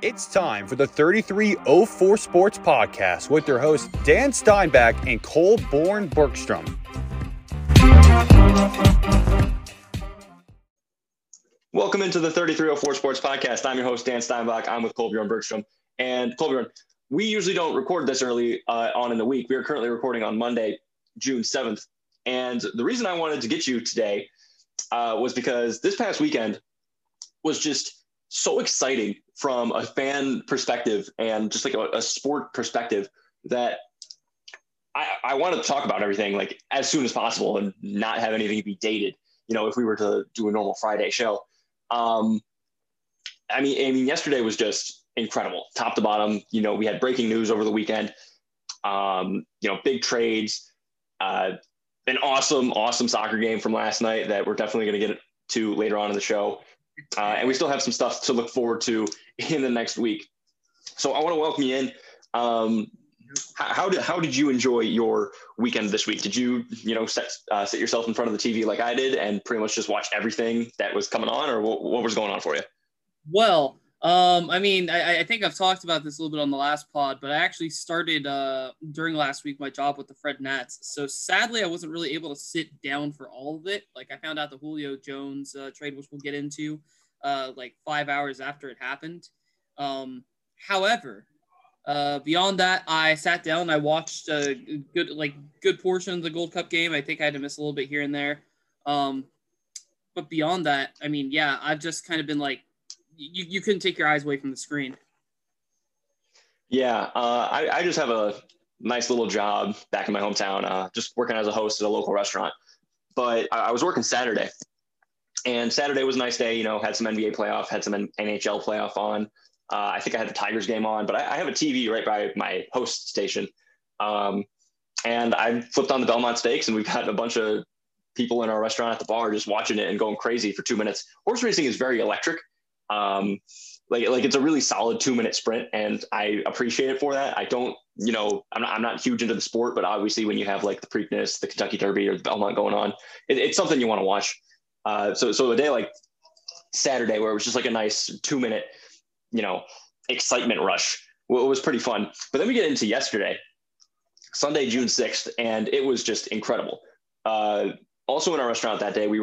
It's time for the 3304 Sports Podcast with their hosts Dan Steinbach and Kolbjorn Bergstrom. Welcome into the 3304 Sports Podcast. I'm your host, Dan Steinbach. I'm with Kolbjorn Bergstrom. And Kolbjorn, we usually don't record this early on in the week. We are currently recording on Monday, June 7th. And the reason I wanted to get you today was because this past weekend was just so exciting from a fan perspective and just like a sport perspective that I want to talk about everything like as soon as possible and not have anything be dated. You know, if we were to do a normal Friday show, I mean, yesterday was just incredible, top to bottom. You know, we had breaking news over the weekend. You know, big trades, an awesome soccer game from last night that we're definitely going to get to later on in the show. And we still have some stuff to look forward to in the next week. So I want to welcome you in. How did you enjoy your weekend this week? Did you, set yourself in front of the TV like I did and pretty much just watch everything that was coming on, or what was going on for you? Well, I think I've talked about this a little bit on the last pod, but I actually started during last week my job with the Fred Nats. So sadly, I wasn't really able to sit down for all of it. Like I found out the Julio Jones trade, which we'll get into, like 5 hours after it happened. However, beyond that, I sat down. I watched a good portion of the Gold Cup game. I think I had to miss a little bit here and there. But beyond that, I mean, yeah, I've just kind of been like, you couldn't take your eyes away from the screen. Yeah. I just have a nice little job back in my hometown, just working as a host at a local restaurant, but I was working Saturday, and Saturday was a nice day. You know, had some NBA playoff, had some NHL playoff on. I think I had the Tigers game on, but I have a TV right by my host station. And I flipped on the Belmont Stakes, and we've got a bunch of people in our restaurant at the bar just watching it and going crazy for 2 minutes. Horse racing is very electric. Like it's a really solid 2 minute sprint, and I appreciate it for that. I don't, I'm not huge into the sport, but obviously when you have like the Preakness, the Kentucky Derby, or the Belmont going on, it's something you want to watch. So a day like Saturday where it was just like a nice 2 minute, excitement rush, it was pretty fun. But then we get into yesterday, Sunday, June 6th, and it was just incredible. Also in our restaurant that day, we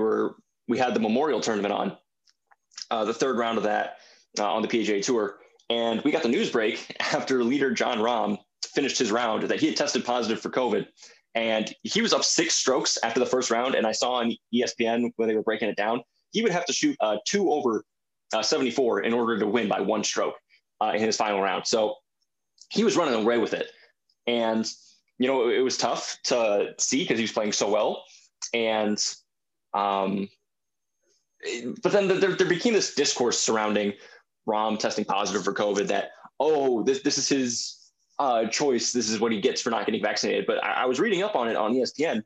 had the Memorial Tournament on. The third round of that on the PGA Tour. And we got the news break after leader Jon Rahm finished his round that he had tested positive for COVID. And he was up 6 strokes after the first round. And I saw on ESPN when they were breaking it down, he would have to shoot 2 over 74 in order to win by 1 stroke in his final round. So he was running away with it. And, it was tough to see because he was playing so well. And, but then there became this discourse surrounding Rahm testing positive for COVID that, this is his choice. This is what he gets for not getting vaccinated. But I was reading up on it on ESPN,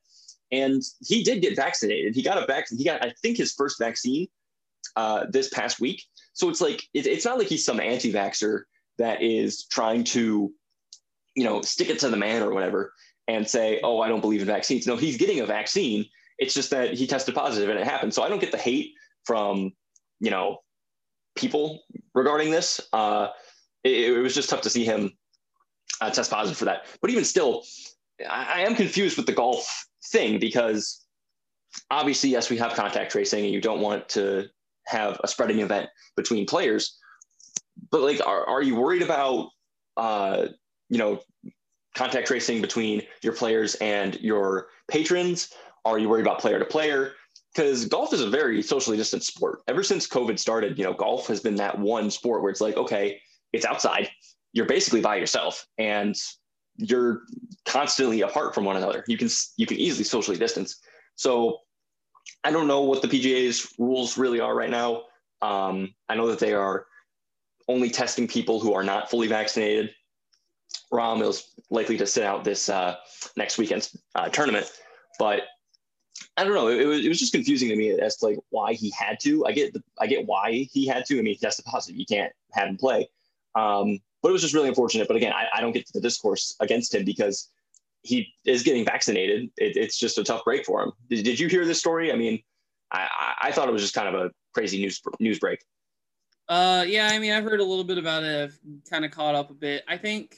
and he did get vaccinated. He got a vaccine. He got, I think, his first vaccine this past week. So it's like it's not like he's some anti-vaxxer that is trying to, stick it to the man or whatever and say, I don't believe in vaccines. No, he's getting a vaccine. It's just that he tested positive and it happened. So I don't get the hate from, people regarding this. It was just tough to see him test positive for that. But even still, I am confused with the golf thing because obviously, yes, we have contact tracing and you don't want to have a spreading event between players. But like, are you worried about, contact tracing between your players and your patrons? Are you worried about player to player? Because golf is a very socially distant sport. Ever since COVID started, golf has been that one sport where it's like, okay, it's outside. You're basically by yourself and you're constantly apart from one another. You can easily socially distance. So I don't know what the PGA's rules really are right now. I know that they are only testing people who are not fully vaccinated. Rahm is likely to sit out this next weekend's tournament, but I don't know. It was just confusing to me as to like why he had to. I get why he had to. I mean, he tested positive. You can't have him play. But it was just really unfortunate. But again, I don't get to the discourse against him because he is getting vaccinated. It's just a tough break for him. Did you hear this story? I mean, I thought it was just kind of a crazy news break. Yeah, I mean, I've heard a little bit about it. I've kind of caught up a bit. I think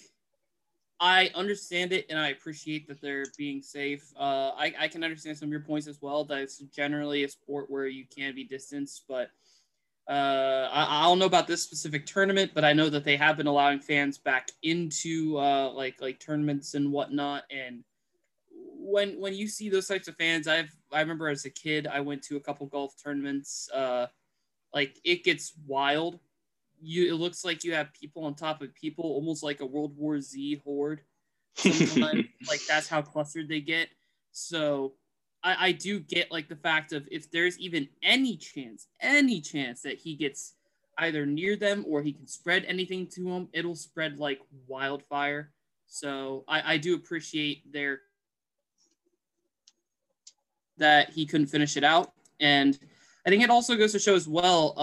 I understand it, and I appreciate that they're being safe. I can understand some of your points as well, that it's generally a sport where you can be distanced, but I don't know about this specific tournament, but I know that they have been allowing fans back into like tournaments and whatnot. And when you see those types of fans, I remember as a kid, I went to a couple golf tournaments. Like it gets wild. It looks like you have people on top of people, almost like a World War Z horde. Sometimes, like that's how clustered they get. So I do get like the fact of if there's even any chance that he gets either near them or he can spread anything to him, it'll spread like wildfire. So I do appreciate that he couldn't finish it out. And I think it also goes to show as well,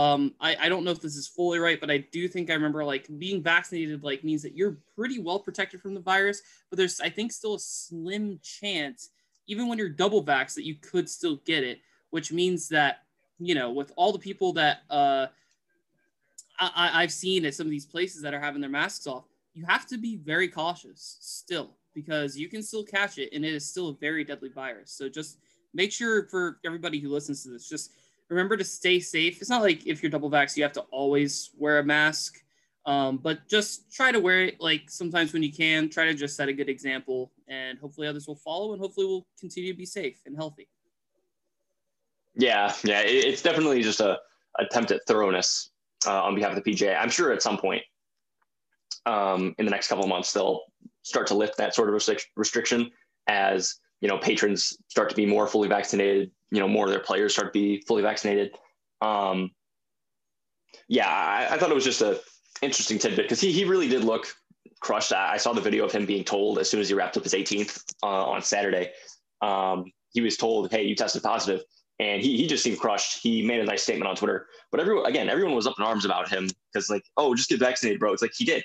I don't know if this is fully right, but I do think I remember like being vaccinated like means that you're pretty well protected from the virus, but there's I think still a slim chance even when you're double vax, that you could still get it, which means that, you know, with all the people that I've seen at some of these places that are having their masks off, you have to be very cautious still, because you can still catch it, and it is still a very deadly virus. So just make sure for everybody who listens to this, just remember to stay safe. It's not like if you're double vax, you have to always wear a mask, but just try to wear it like sometimes when you can. Try to just set a good example, and hopefully others will follow, and hopefully we'll continue to be safe and healthy. Yeah, it's definitely just a attempt at thoroughness on behalf of the PGA. I'm sure at some point in the next couple of months they'll start to lift that sort of restriction as, you know, patrons start to be more fully vaccinated. You know, more of their players start to be fully vaccinated. I thought it was just a interesting tidbit because he really did look crushed. I saw the video of him being told as soon as he wrapped up his 18th on Saturday, he was told, "Hey, you tested positive," and he just seemed crushed. He made a nice statement on Twitter, but everyone was up in arms about him because like, "Oh, just get vaccinated, bro." It's like he did,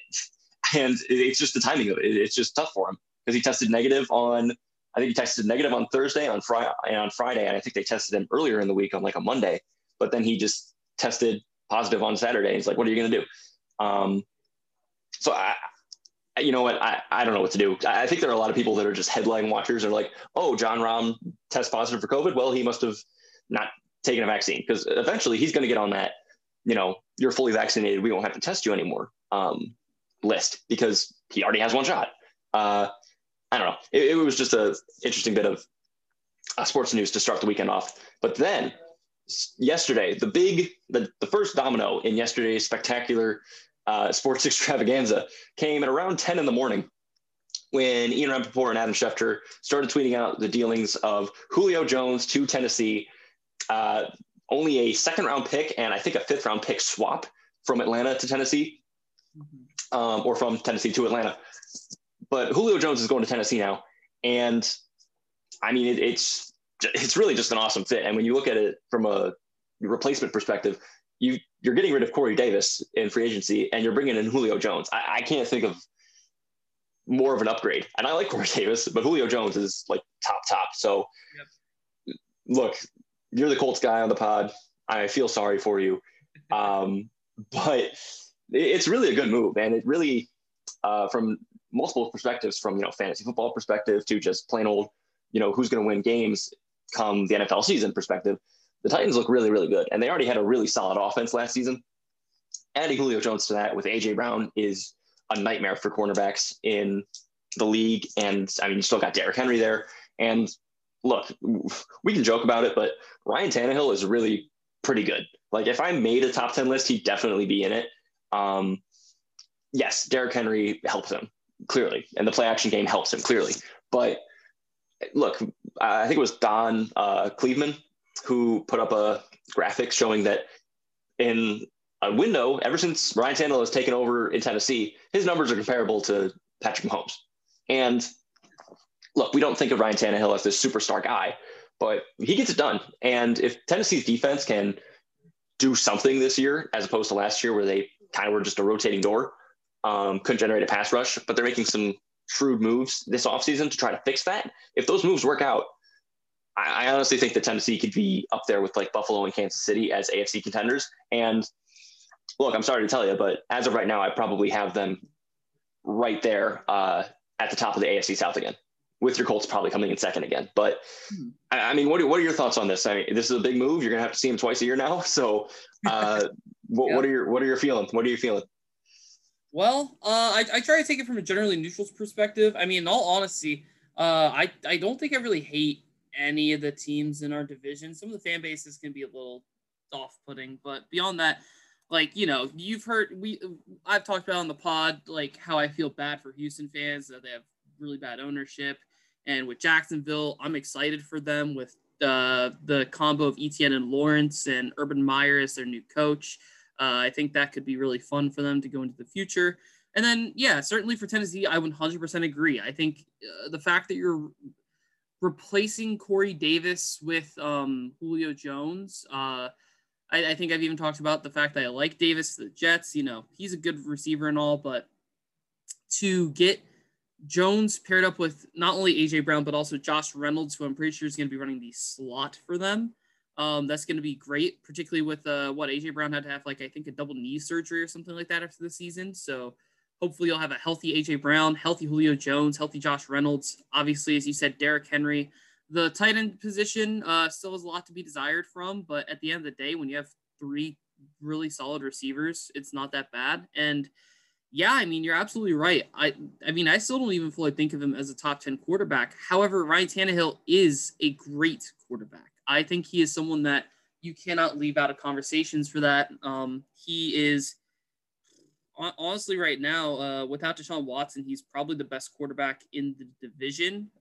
and it's just the timing of it. It's just tough for him because he tested negative on. I think he tested negative on Thursday on Friday, and I think they tested him earlier in the week on like a Monday. But then he just tested positive on Saturday. It's like, what are you going to do? So you know what? I don't know what to do. I think there are a lot of people that are just headline watchers and are like, "Oh, Jon Rahm test positive for COVID. Well, he must have not taken a vaccine because eventually he's going to get on that, you know, you're fully vaccinated, we won't have to test you anymore list because he already has one shot." I don't know. It was just an interesting bit of sports news to start the weekend off. But then yesterday, the first domino in yesterday's spectacular sports extravaganza came at around 10 in the morning when Ian Rappaport and Adam Schefter started tweeting out the dealings of Julio Jones to Tennessee, only a second-round pick and I think a fifth-round pick swap from Atlanta to Tennessee, or from Tennessee to Atlanta. But Julio Jones is going to Tennessee now. And I mean, it's really just an awesome fit. And when you look at it from a replacement perspective, you're getting rid of Corey Davis in free agency and you're bringing in Julio Jones. I can't think of more of an upgrade. And I like Corey Davis, but Julio Jones is like top. So yep. Look, you're the Colts guy on the pod. I feel sorry for you. But it's really a good move. And it really, from multiple perspectives, from, you know, fantasy football perspective to just plain old, you know, who's going to win games come the NFL season perspective, the Titans look really, really good. And they already had a really solid offense last season. Adding Julio Jones to that with AJ Brown is a nightmare for cornerbacks in the league. And I mean, you still got Derrick Henry there. And look, we can joke about it, but Ryan Tannehill is really pretty good. Like if I made a top 10 list, he'd definitely be in it. Yes, Derrick Henry helps him, clearly, and the play action game helps him, clearly. But look, I think it was Don Cleveland who put up a graphic showing that in a window, ever since Ryan Tannehill has taken over in Tennessee, his numbers are comparable to Patrick Mahomes. And look, we don't think of Ryan Tannehill as this superstar guy, but he gets it done. And if Tennessee's defense can do something this year, as opposed to last year where they kind of were just a rotating door, couldn't generate a pass rush, but they're making some shrewd moves this offseason to try to fix that. If those moves work out, I honestly think that Tennessee could be up there with like Buffalo and Kansas City as AFC contenders. And look, I'm sorry to tell you, but as of right now, I probably have them right there at the top of the AFC South again, with your Colts probably coming in second again. But I mean, what are your thoughts on this? I mean, this is a big move. You're going to have to see him twice a year now. So what are you feeling? Well, I try to take it from a generally neutral perspective. I mean, in all honesty, I don't think I really hate any of the teams in our division. Some of the fan bases can be a little off-putting, but beyond that, like, you know, you've heard, I've talked about on the pod, like how I feel bad for Houston fans, that they have really bad ownership. And with Jacksonville, I'm excited for them with the combo of Etienne and Lawrence and Urban Meyer as their new coach. I think that could be really fun for them to go into the future. And then, yeah, certainly for Tennessee, I 100% agree. I think the fact that you're replacing Corey Davis with Julio Jones, I think I've even talked about the fact that I like Davis, the Jets, you know, he's a good receiver and all, but to get Jones paired up with not only AJ Brown, but also Josh Reynolds, who I'm pretty sure is going to be running the slot for them. That's going to be great, particularly with what AJ Brown had to have, like, I think a double knee surgery or something like that after the season. So hopefully you'll have a healthy AJ Brown, healthy Julio Jones, healthy Josh Reynolds. Obviously, as you said, Derrick Henry. The tight end position still has a lot to be desired from, but at the end of the day, when you have three really solid receivers, it's not that bad. And yeah, I mean, you're absolutely right. I mean, I still don't even fully think of him as a top 10 quarterback. However, Ryan Tannehill is a great quarterback. I think he is someone that you cannot leave out of conversations for that. He is honestly right now, without Deshaun Watson, he's probably the best quarterback in the division.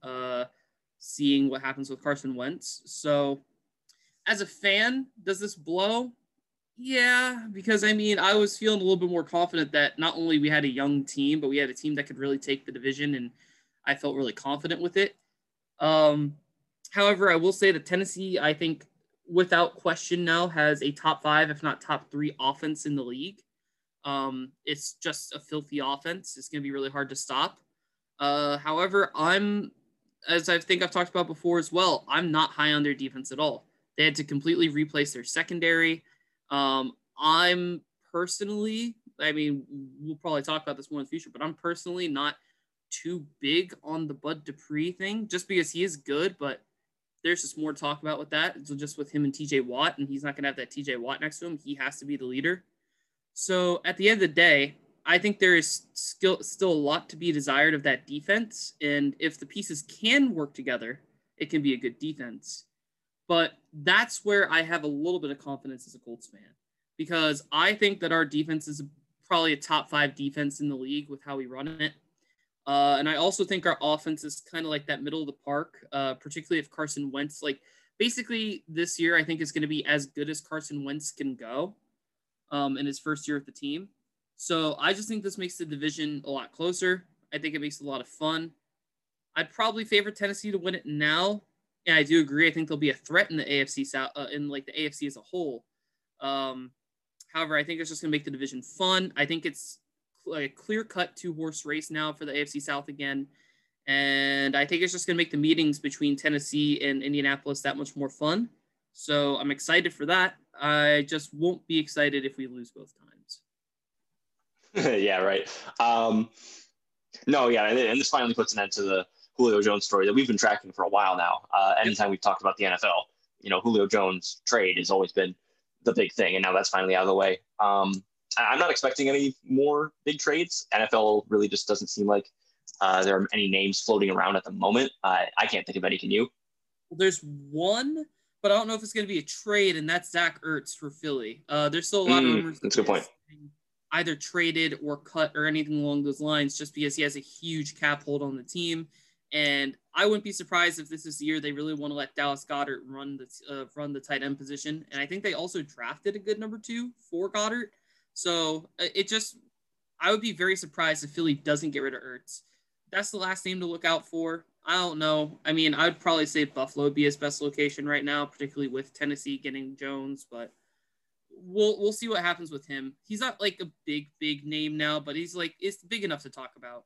Seeing what happens with Carson Wentz. So as a fan, does this blow? Yeah, because I mean, I was feeling a little bit more confident that not only we had a young team, but we had a team that could really take the division, and I felt really confident with it. However, I will say that Tennessee, I think without question now, has a top five, if not top three offense in the league. It's just a filthy offense. It's going to be really hard to stop. However, as I think I've talked about before as well, I'm not high on their defense at all. They had to completely replace their secondary. I'm personally, I mean, we'll probably talk about this more in the future, but I'm personally not too big on the Bud Dupree thing, just because he is good, but there's just more to talk about with that. It's just with him and TJ Watt, and he's not going to have that TJ Watt next to him. He has to be the leader. So at the end of the day, I think there is still a lot to be desired of that defense. And if the pieces can work together, it can be a good defense. But that's where I have a little bit of confidence as a Colts fan, because I think that our defense is probably a top five defense in the league with how we run it. And I also think our offense is kind of like that middle of the park, particularly if Carson Wentz, like basically this year, I think is going to be as good as Carson Wentz can go in his first year with the team. So I just think this makes the division a lot closer. I think it makes it a lot of fun. I'd probably favor Tennessee to win it now, and I do agree. I think they'll be a threat in the AFC South, in like the AFC as a whole. However, I think it's just going to make the division fun. I think it's a clear-cut two-horse race now for the AFC South again, and I think it's just going to make the meetings between Tennessee and Indianapolis that much more fun. So I'm excited for that. I just won't be excited if we lose both times. Yeah, right. And this finally puts an end to the Julio Jones story that we've been tracking for a while now. Anytime we've talked about the NFL, you know, Julio Jones trade has always been the big thing, and now that's finally out of the way. I'm not expecting any more big trades. NFL really just doesn't seem like there are any names floating around at the moment. I can't think of any. Can you? There's one, but I don't know if it's going to be a trade, and that's Zach Ertz for Philly. There's still a lot of rumors. That's a good point. Either traded or cut or anything along those lines, just because he has a huge cap hold on the team. And I wouldn't be surprised if this is the year they really want to let Dallas Goedert run the tight end position. And I think they also drafted a good number two for Goedert. So I would be very surprised if Philly doesn't get rid of Ertz. That's the last name to look out for. I don't know. I mean, I would probably say Buffalo would be his best location right now, particularly with Tennessee getting Jones, but we'll see what happens with him. He's not like a big name now, but he's like, it's big enough to talk about.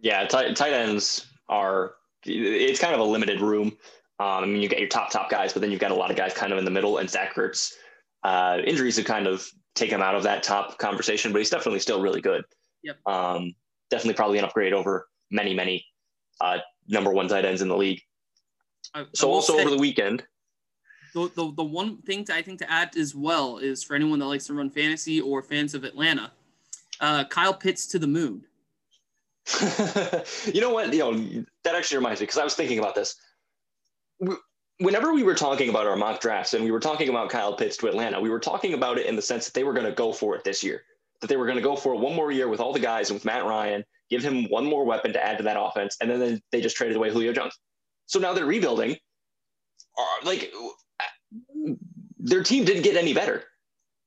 Yeah, tight ends are, it's kind of a limited room I mean, you got your top guys, but then you've got a lot of guys kind of in the middle, and Zach Ertz, injuries have kind of taken him out of that top conversation, but he's definitely still really good. Yep. Definitely probably an upgrade over many number one tight ends in the league. So also over the weekend. The one thing I think to add as well is for anyone that likes to run fantasy or fans of Atlanta, Kyle Pitts to the moon. You know what? You know, that actually reminds me, because I was thinking about this. Whenever we were talking about our mock drafts and we were talking about Kyle Pitts to Atlanta, we were talking about it in the sense that they were going to go for it this year, that they were going to go for it one more year with all the guys and with Matt Ryan, give him one more weapon to add to that offense, and then they just traded away Julio Jones. So now they're rebuilding. Like, their team didn't get any better.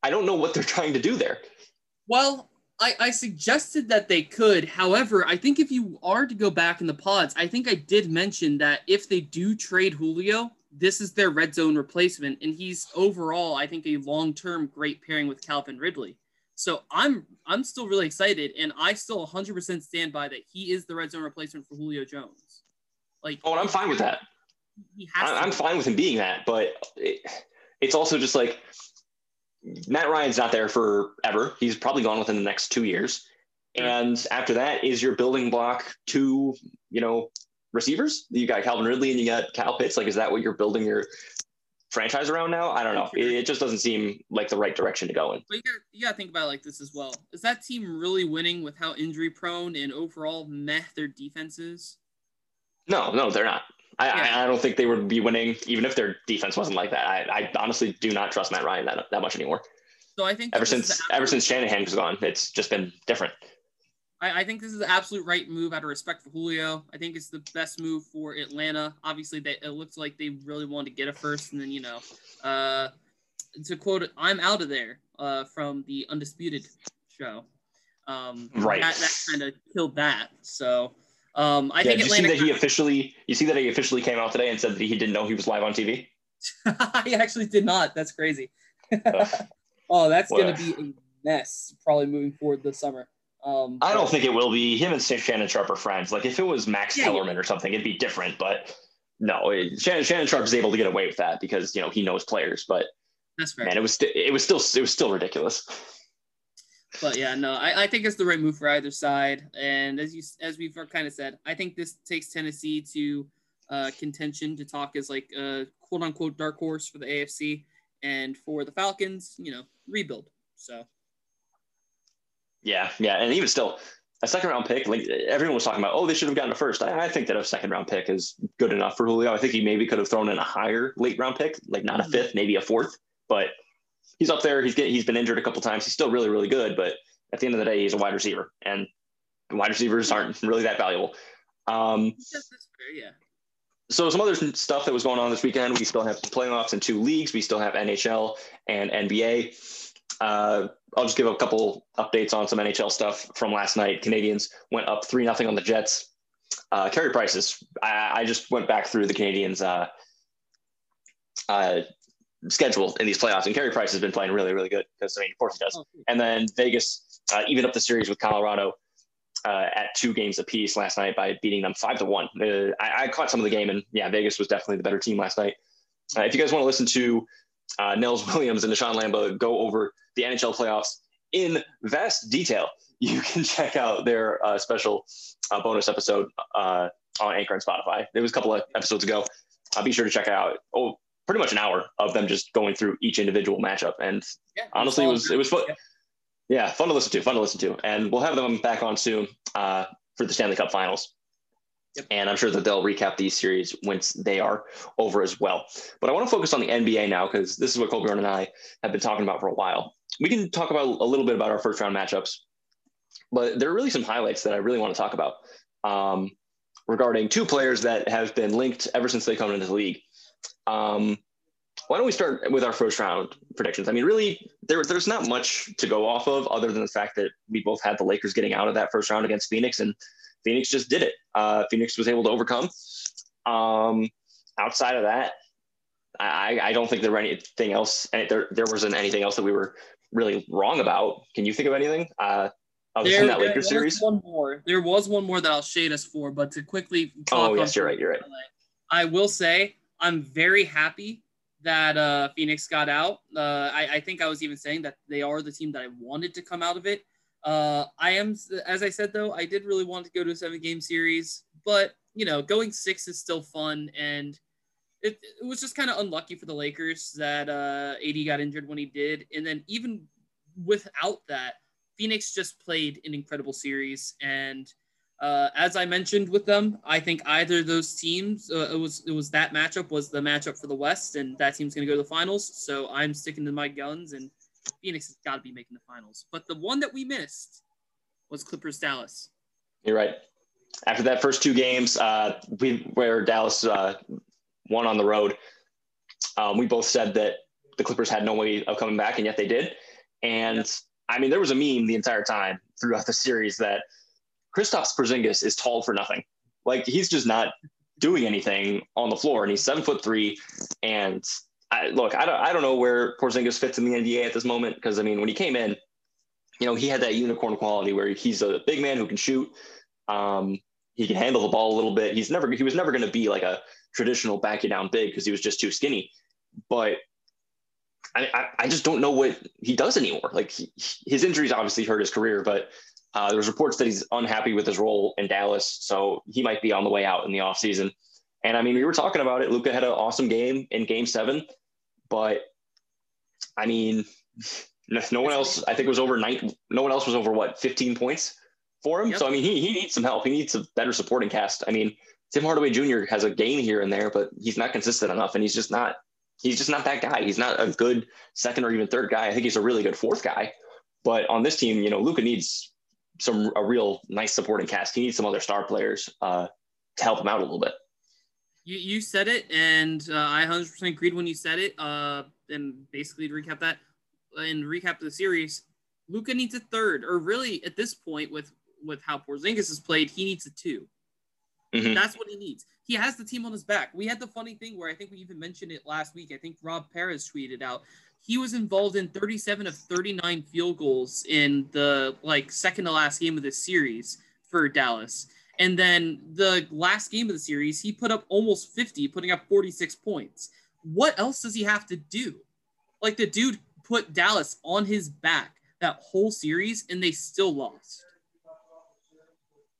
I don't know what they're trying to do there. Well, I suggested that they could. However, I think if you are to go back in the pods, I think I did mention that if they do trade Julio, this is their red zone replacement. And he's overall, I think, a long-term great pairing with Calvin Ridley. So I'm still really excited. And I still 100% stand by that he is the red zone replacement for Julio Jones. Like, oh, and I'm fine with that. I'm fine with him being that, but it's also just like Matt Ryan's not there forever. He's probably gone within the next 2 years. And after that is your building block to, you know, receivers. You got Calvin Ridley and you got Kyle Pitts. Like, is that what you're building your franchise around now? I don't know. It just doesn't seem like the right direction to go in. But you got to think about it like this as well. Is that team really winning with how injury prone and overall meh their defense is? No, they're not. I don't think they would be winning even if their defense wasn't like that. I honestly do not trust Matt Ryan that much anymore. So I think ever since Shanahan was gone, it's just been different. I think this is the absolute right move out of respect for Julio. I think it's the best move for Atlanta. Obviously, it looks like they really wanted to get a first, and then, you know, to quote, "I'm out of there" from the Undisputed show. Right. That kind of killed that. So. You see that he officially came out today and said that he didn't know he was live on TV? I actually did not. That's crazy. Oh, that's going to be a mess probably moving forward this summer. I don't think it will be. Him and Shannon Sharp are friends. Like, if it was Max Kellerman or something, it'd be different. But no, Shannon Sharp is able to get away with that because, you know, he knows players. But that's right. Man, it was still ridiculous. But yeah, no, I think it's the right move for either side. And as we've kind of said, I think this takes Tennessee to contention to talk as like a quote unquote dark horse for the AFC, and for the Falcons, you know, rebuild. So. Yeah. And even still, a second round pick, like everyone was talking about, oh, they should have gotten a first. I think that a second round pick is good enough for Julio. I think he maybe could have thrown in a higher late round pick, like not a fifth, maybe a fourth, but he's up there. He's been injured a couple times. He's still really, really good. But at the end of the day, he's a wide receiver, and wide receivers aren't really that valuable. Yeah. So some other stuff that was going on this weekend. We still have playoffs in two leagues. We still have NHL and NBA. I'll just give a couple updates on some NHL stuff from last night. Canadians went up 3-0 on the Jets. Carey Price's. I just went back through the Canadians schedule in these playoffs, and Carey Price has been playing really, really good because, I mean, of course he does. And then Vegas evened up the series with Colorado at 2 games apiece last night by beating them 5-1. I caught some of the game, and yeah, Vegas was definitely the better team last night. If you guys want to listen to Nels Williams and Deshaun Lamba go over the NHL playoffs in vast detail, you can check out their special bonus episode on Anchor and Spotify. It was a couple of episodes ago. Be sure to check it out. Pretty much an hour of them just going through each individual matchup. And honestly, it was fun. Yeah, fun to listen to. And we'll have them back on soon for the Stanley Cup Finals. Yep. And I'm sure that they'll recap these series once they are over as well. But I want to focus on the NBA now, because this is what Kolbjorn and I have been talking about for a while. We can talk about a little bit about our first round matchups, but there are really some highlights that I really want to talk about regarding two players that have been linked ever since they come into the league. Why don't we start with our first round predictions? I mean, really, there's not much to go off of other than the fact that we both had the Lakers getting out of that first round against Phoenix, and Phoenix just did it. Phoenix was able to overcome. Outside of that, I don't think there were anything else. There wasn't anything else that we were really wrong about. Can you think of anything? There, that Lakers series? There was one more that I'll shade us for, but to quickly talk. Oh, yes, you're right. I will say, I'm very happy that Phoenix got out. I think I was even saying that they are the team that I wanted to come out of it. I am, as I said, though, I did really want to go to a 7-game series, but, you know, going 6 is still fun. And it was just kind of unlucky for the Lakers that AD got injured when he did. And then even without that, Phoenix just played an incredible series. And as I mentioned with them, I think either of those teams, it was that matchup was the matchup for the West, and that team's going to go to the finals. So I'm sticking to my guns, and Phoenix has got to be making the finals. But the one that we missed was Clippers-Dallas. You're right. After that first 2 games, where Dallas won on the road, we both said that the Clippers had no way of coming back, and yet they did. And, yep. I mean, there was a meme the entire time throughout the series that Kristaps Porzingis is tall for nothing. Like, he's just not doing anything on the floor, and he's 7'3", and – I don't know where Porzingis fits in the NBA at this moment, because, I mean, when he came in, you know, he had that unicorn quality where he's a big man who can shoot. He can handle the ball a little bit. He was never going to be like a traditional back you down big because he was just too skinny. But I just don't know what he does anymore. Like, his injuries obviously hurt his career, but there was reports that he's unhappy with his role in Dallas, so he might be on the way out in the offseason. And, I mean, we were talking about it. Luka had an awesome game in Game 7. But, I mean, no one else, I think, was over 9. No one else was over, 15 points for him? Yep. So, I mean, he needs some help. He needs a better supporting cast. I mean, Tim Hardaway Jr. has a game here and there, but he's not consistent enough, and he's just not that guy. He's not a good second or even third guy. I think he's a really good fourth guy. But on this team, you know, Luka needs a real nice supporting cast. He needs some other star players to help him out a little bit. You said it, and I 100% agreed when you said it. And basically, to recap that, and recap the series, Luka needs a third, or really at this point with how Porzingis has played, he needs a 2. Mm-hmm. That's what he needs. He has the team on his back. We had the funny thing where I think we even mentioned it last week. I think Rob Perez tweeted out. He was involved in 37 of 39 field goals in the second to last game of this series for Dallas. And then the last game of the series, he put up almost 50, putting up 46 points. What else does he have to do? Like, the dude put Dallas on his back that whole series, and they still lost.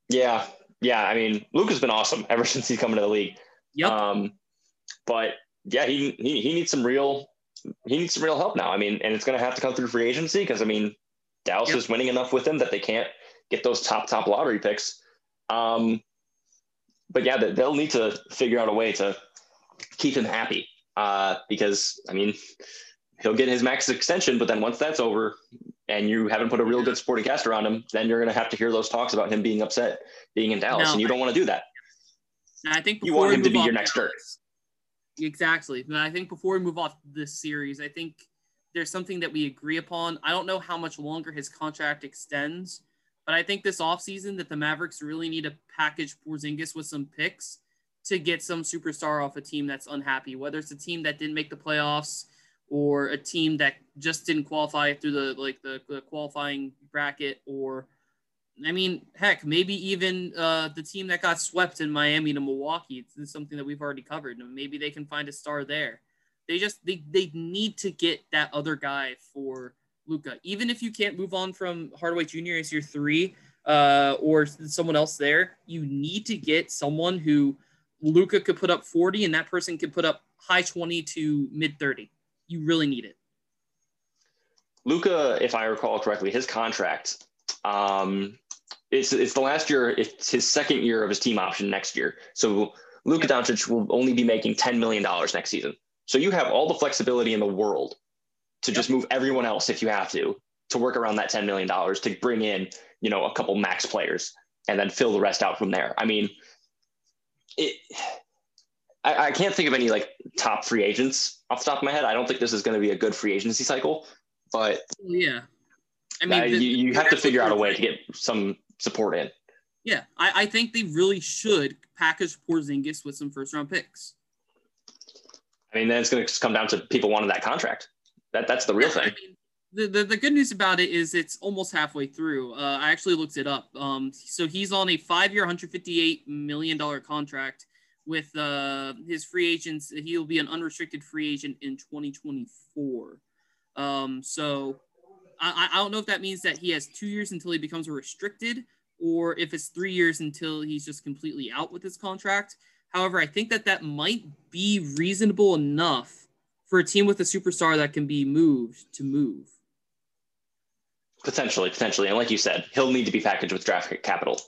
Yeah. I mean, Luka's been awesome ever since he's come into the league. Yep. But yeah, he needs some real help now. I mean, and it's going to have to come through free agency because, I mean, Dallas is winning enough with him that they can't get those top lottery picks. But yeah, they'll need to figure out a way to keep him happy, because, I mean, he'll get his max extension, but then once that's over and you haven't put a real good supporting cast around him, then you're going to have to hear those talks about him being upset being in Dallas, and you don't want to do that. I think you want him to be your next Dirk. Exactly. And I think before we move off this series, I think there's something that we agree upon. I don't know how much longer his contract extends, but I think this offseason that the Mavericks really need to package Porzingis with some picks to get some superstar off a team that's unhappy, whether it's a team that didn't make the playoffs or a team that just didn't qualify through the qualifying bracket, or, I mean, heck, maybe even the team that got swept in Miami to Milwaukee. It's something that we've already covered. Maybe they can find a star there. They need to get that other guy for Luka. Even if you can't move on from Hardaway Jr. as your 3 or someone else there, you need to get someone who Luka could put up 40 and that person could put up high 20 to mid 30. You really need it. Luka, if I recall correctly, his contract, it's the last year. It's his second year of his team option next year. So Luka Doncic will only be making $10 million next season. So you have all the flexibility in the world to just move everyone else if you have to work around that $10 million, to bring in, you know, a couple max players and then fill the rest out from there. I mean, I can't think of any top free agents off the top of my head. I don't think this is going to be a good free agency cycle, but yeah, I mean, you have to figure out a way to get some support in. Yeah. I think they really should package Porzingis with some first round picks. I mean, then it's going to come down to people wanting that contract. That's the real thing. I mean, the good news about it is it's almost halfway through. I actually looked it up. So he's on a 5-year, $158 million contract with his free agents. He'll be an unrestricted free agent in 2024. So I don't know if that means that he has 2 years until he becomes a restricted, or if it's 3 years until he's just completely out with his contract. However, I think that that might be reasonable enough for a team with a superstar that can be moved to move. Potentially. And like you said, he'll need to be packaged with draft capital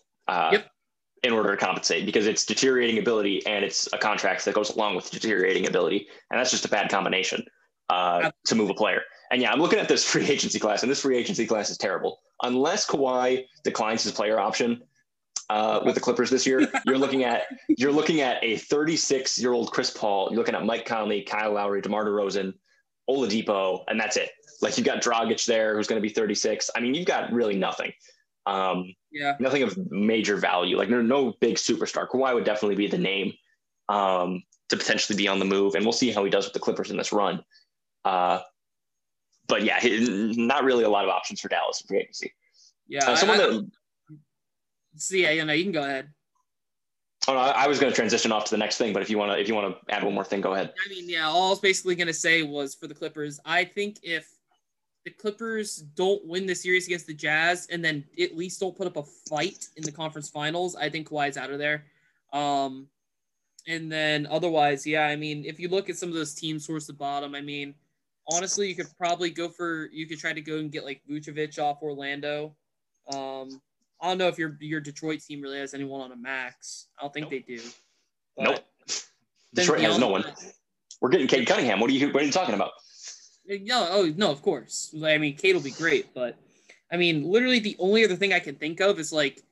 in order to compensate, because it's deteriorating ability and it's a contract that goes along with deteriorating ability. And that's just a bad combination to move a player. And yeah, I'm looking at this free agency class, and this free agency class is terrible. Unless Kawhi declines his player option with the Clippers this year, you're looking at a 36-year-old Chris Paul. You're looking at Mike Conley, Kyle Lowry, DeMar DeRozan, Oladipo, and that's it. Like, you've got Dragic there, who's going to be 36. I mean, you've got really nothing. Nothing of major value. Like, no big superstar. Kawhi would definitely be the name to potentially be on the move, and we'll see how he does with the Clippers in this run. But yeah, not really a lot of options for Dallas in free agency. Yeah. You can go ahead. Oh, no, I was going to transition off to the next thing, but if you want to add one more thing, go ahead. I mean, yeah, all I was basically going to say was, for the Clippers, I think if the Clippers don't win the series against the Jazz and then at least don't put up a fight in the conference finals, I think Kawhi's out of there. And then otherwise, yeah, I mean, if you look at some of those teams towards the bottom, I mean, honestly, you could probably try to go and get like Vucevic off Orlando. I don't know if your Detroit team really has anyone on a max. I don't think they do. Nope. Detroit has no one. We're getting Cade Cunningham. What are you talking about? No, of course. I mean, Cade will be great, but I mean, literally the only other thing I can think of is like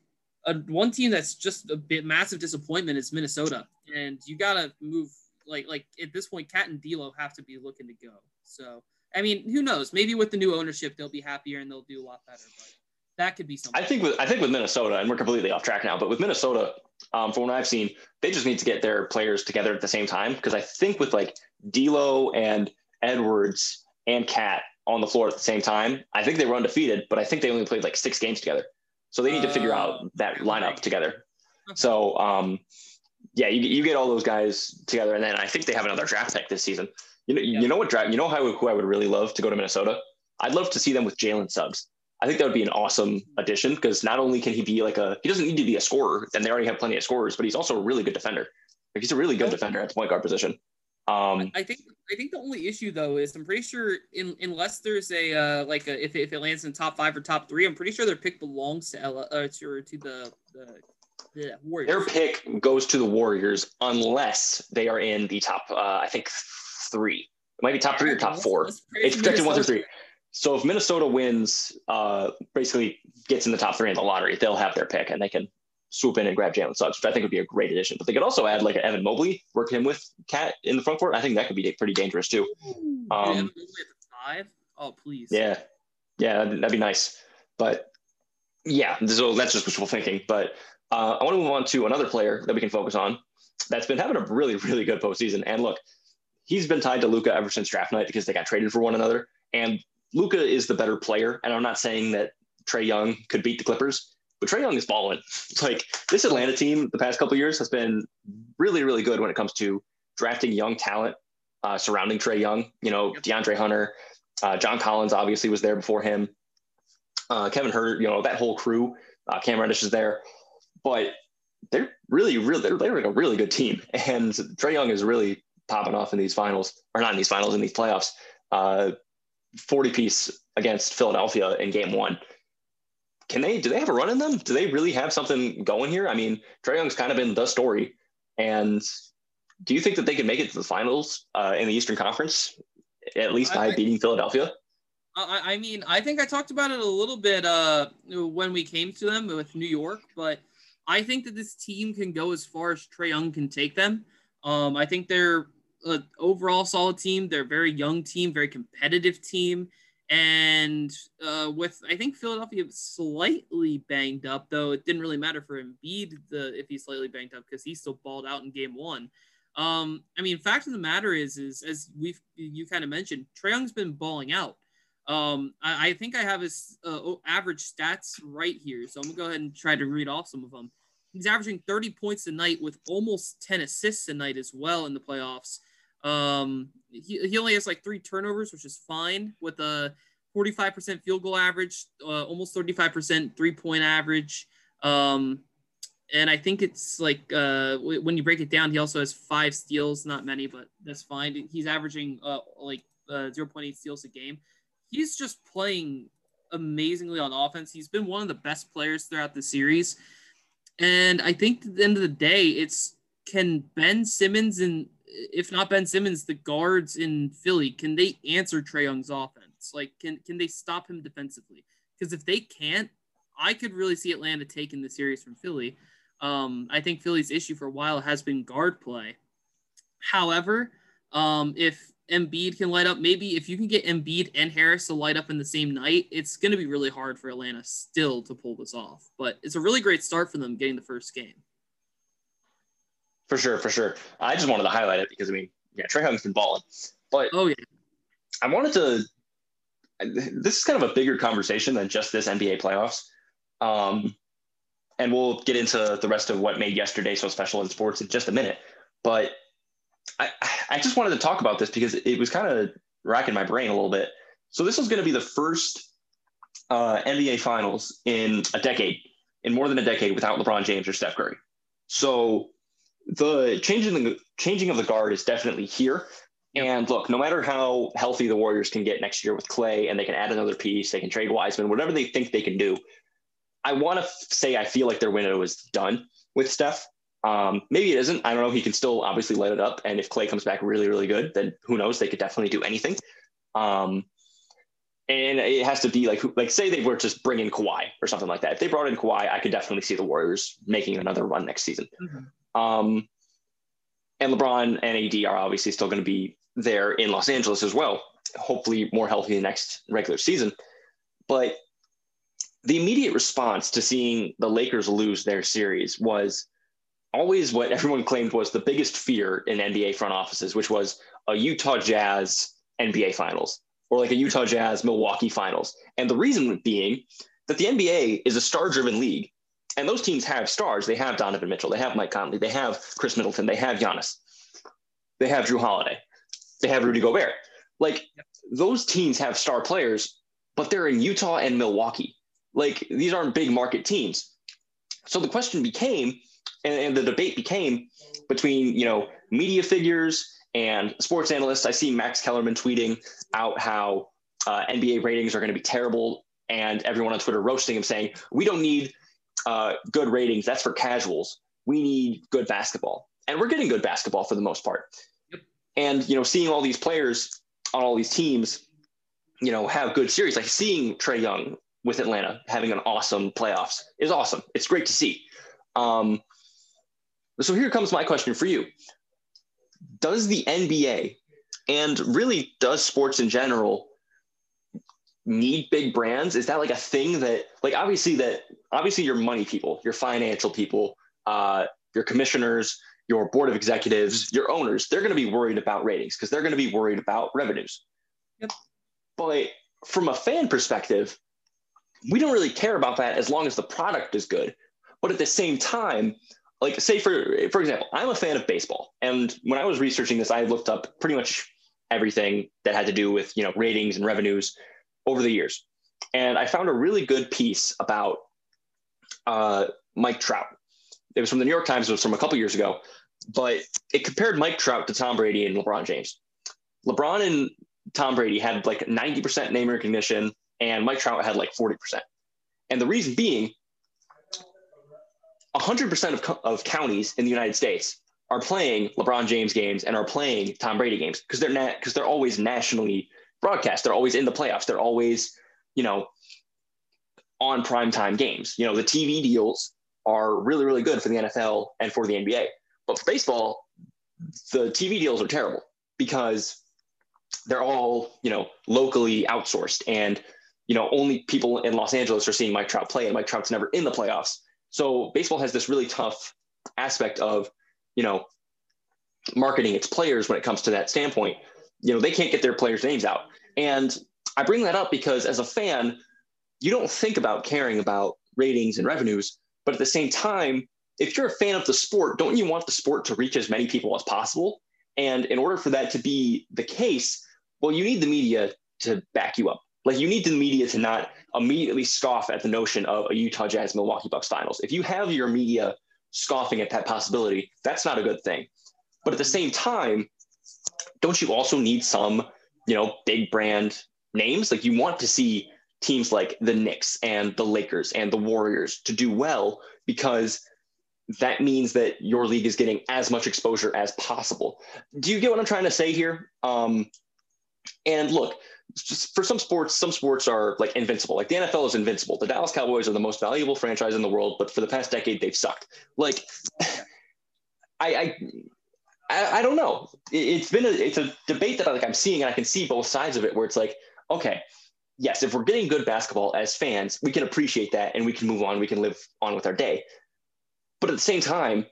one team that's just a bit massive disappointment is Minnesota, and you gotta move. Like at this point, Cat and D'Lo have to be looking to go. So, I mean, who knows? Maybe with the new ownership, they'll be happier and they'll do a lot better. But that could be something. I think with Minnesota, and we're completely off track now, but with Minnesota, from what I've seen, they just need to get their players together at the same time. Because I think with like D'Lo and Edwards and Cat on the floor at the same time, I think they were undefeated, but I think they only played like 6 games together. So they need to figure out that lineup together. So, yeah, you get all those guys together, and then I think they have another draft pick this season. You know who I would really love to go to Minnesota? I'd love to see them with Jalen Suggs. I think that would be an awesome addition, because not only can he be he doesn't need to be a scorer, and they already have plenty of scorers, but he's also a really good defender. Like, he's a really good defender at the point guard position. I think the only issue though is I'm pretty sure unless there's if it lands in top 5 or top 3, I'm pretty sure their pick belongs to the Warriors. Their pick goes to the Warriors unless they are in the top, I think, 3. It might be top 3 or top 4. It's projected 1 through 3. So if Minnesota wins, basically gets in the top 3 in the lottery, they'll have their pick and they can swoop in and grab Jalen Suggs, which I think would be a great addition. But they could also add like an Evan Mobley, work him with Cat in the front court. I think that could be pretty dangerous too. Evan Mobley at the 5? Oh, please. Yeah, that'd be nice. But yeah, so that's just wishful thinking. But I want to move on to another player that we can focus on that's been having a really, really good postseason. And look, he's been tied to Luka ever since draft night because they got traded for one another. And Luka is the better player. And I'm not saying that Trae Young could beat the Clippers, but Trae Young is balling. Like, this Atlanta team the past couple of years has been really, really good when it comes to drafting young talent, surrounding Trae Young. You know, DeAndre Hunter, John Collins obviously was there before him. Kevin Huerter, you know, that whole crew. Cam Reddish is there. But they're really a really good team. And Trae Young is really popping off in these playoffs. 40-piece against Philadelphia in game 1. Do they have a run in them? Do they really have something going here? I mean, Trae Young's kind of been the story. And do you think that they can make it to the finals in the Eastern Conference, at least by beating Philadelphia? I mean, I think I talked about it a little bit when we came to them with New York, but I think that this team can go as far as Trae Young can take them. I think they're an overall solid team. They're a very young team, very competitive team. And with, I think, Philadelphia slightly banged up, though it didn't really matter for Embiid if he's slightly banged up because he still balled out in game 1. I mean, fact of the matter is as you kind of mentioned, Trae Young's been balling out. I think I have his average stats right here. So I'm going to go ahead and try to read off some of them. He's averaging 30 points a night with almost 10 assists a night as well in the playoffs. He only has like 3 turnovers, which is fine, with a 45% field goal average, almost 35% three-point average. And I think it's like when you break it down, he also has 5 steals, not many, but that's fine. He's averaging 0.8 steals a game. He's just playing amazingly on offense. He's been one of the best players throughout the series. And I think at the end of the day, it's can Ben Simmons and, if not Ben Simmons, the guards in Philly, can they answer Trae Young's offense? Like, can they stop him defensively? Because if they can't, I could really see Atlanta taking the series from Philly. I think Philly's issue for a while has been guard play. However, if Embiid can light up, maybe if you can get Embiid and Harris to light up in the same night, it's going to be really hard for Atlanta still to pull this off. But it's a really great start for them getting the first game. For sure, for sure. I just wanted to highlight it because, I mean, yeah, Trae Young's been balling. But I wanted to – this is kind of a bigger conversation than just this NBA playoffs. And we'll get into the rest of what made yesterday so special in sports in just a minute. But I just wanted to talk about this because it was kind of racking my brain a little bit. So this was going to be the first NBA Finals in a decade, in more than a decade, without LeBron James or Steph Curry. So – the changing of the guard is definitely here. And look, no matter how healthy the Warriors can get next year with Clay, and they can add another piece, they can trade Wiseman, whatever they think they can do, I want to say I feel like their window is done with Steph. Maybe it isn't. I don't know. He can still obviously light it up. And if Clay comes back really, really good, then who knows? They could definitely do anything. And it has to be like say they were just bringing Kawhi or something like that. If they brought in Kawhi, I could definitely see the Warriors making another run next season. Mm-hmm. And LeBron and AD are obviously still going to be there in Los Angeles as well, hopefully more healthy the next regular season. But the immediate response to seeing the Lakers lose their series was always what everyone claimed was the biggest fear in NBA front offices, which was a Utah Jazz NBA Finals or like a Utah Jazz Milwaukee Finals. And the reason being that the NBA is a star-driven league. And those teams have stars. They have Donovan Mitchell. They have Mike Conley. They have Chris Middleton. They have Giannis. They have Drew Holiday. They have Rudy Gobert. Like, those teams have star players, but they're in Utah and Milwaukee. Like, these aren't big market teams. So the question became, and the debate became between, you know, media figures and sports analysts. I see Max Kellerman tweeting out how NBA ratings are going to be terrible, and everyone on Twitter roasting him saying, we don't need good ratings. That's for casuals. We need good basketball. And we're getting good basketball for the most part. Yep. And, you know, seeing all these players on all these teams, you know, have good series, like seeing Trae Young with Atlanta having an awesome playoffs is awesome. It's great to see. So here comes my question for you. Does the NBA and really does sports in general need big brands? Is that like a thing that, like, obviously your money people, your financial people, your commissioners, your board of executives, your owners, they're going to be worried about ratings because they're going to be worried about revenues. Yep. But from a fan perspective, we don't really care about that as long as the product is good. But at the same time, like, say for example, I'm a fan of baseball. And when I was researching this, I looked up pretty much everything that had to do with, you know, ratings and revenues over the years. And I found a really good piece about Mike Trout. It was from the New York Times. It was from a couple years ago, but it compared Mike Trout to Tom Brady and LeBron James. LeBron and Tom Brady had like 90% name recognition, and Mike Trout had like 40%. And the reason being, 100% of counties in the United States are playing LeBron James games and are playing Tom Brady games because they're always nationally broadcast. They're always in the playoffs. They're always, you know, on primetime games. You know, the TV deals are really, really good for the NFL and for the NBA. But for baseball, the TV deals are terrible because they're all, you know, locally outsourced. And, you know, only people in Los Angeles are seeing Mike Trout play, and Mike Trout's never in the playoffs. So baseball has this really tough aspect of, you know, marketing its players when it comes to that standpoint. You know, they can't get their players' names out. And I bring that up because as a fan, you don't think about caring about ratings and revenues, but at the same time, if you're a fan of the sport, don't you want the sport to reach as many people as possible? And in order for that to be the case, well, you need the media to back you up. Like, you need the media to not immediately scoff at the notion of a Utah Jazz Milwaukee Bucks finals. If you have your media scoffing at that possibility, that's not a good thing. But at the same time, don't you also need some, you know, big brand names? Like, you want to see teams like the Knicks and the Lakers and the Warriors to do well, because that means that your league is getting as much exposure as possible. Do you get what I'm trying to say here? And look, for some sports are like invincible. Like the NFL is invincible. The Dallas Cowboys are the most valuable franchise in the world, but for the past decade, they've sucked. Like, I don't know. It's a debate that I'm seeing, and I can see both sides of it, where it's like, okay, yes, if we're getting good basketball as fans, we can appreciate that and we can move on. We can live on with our day. But at the same time,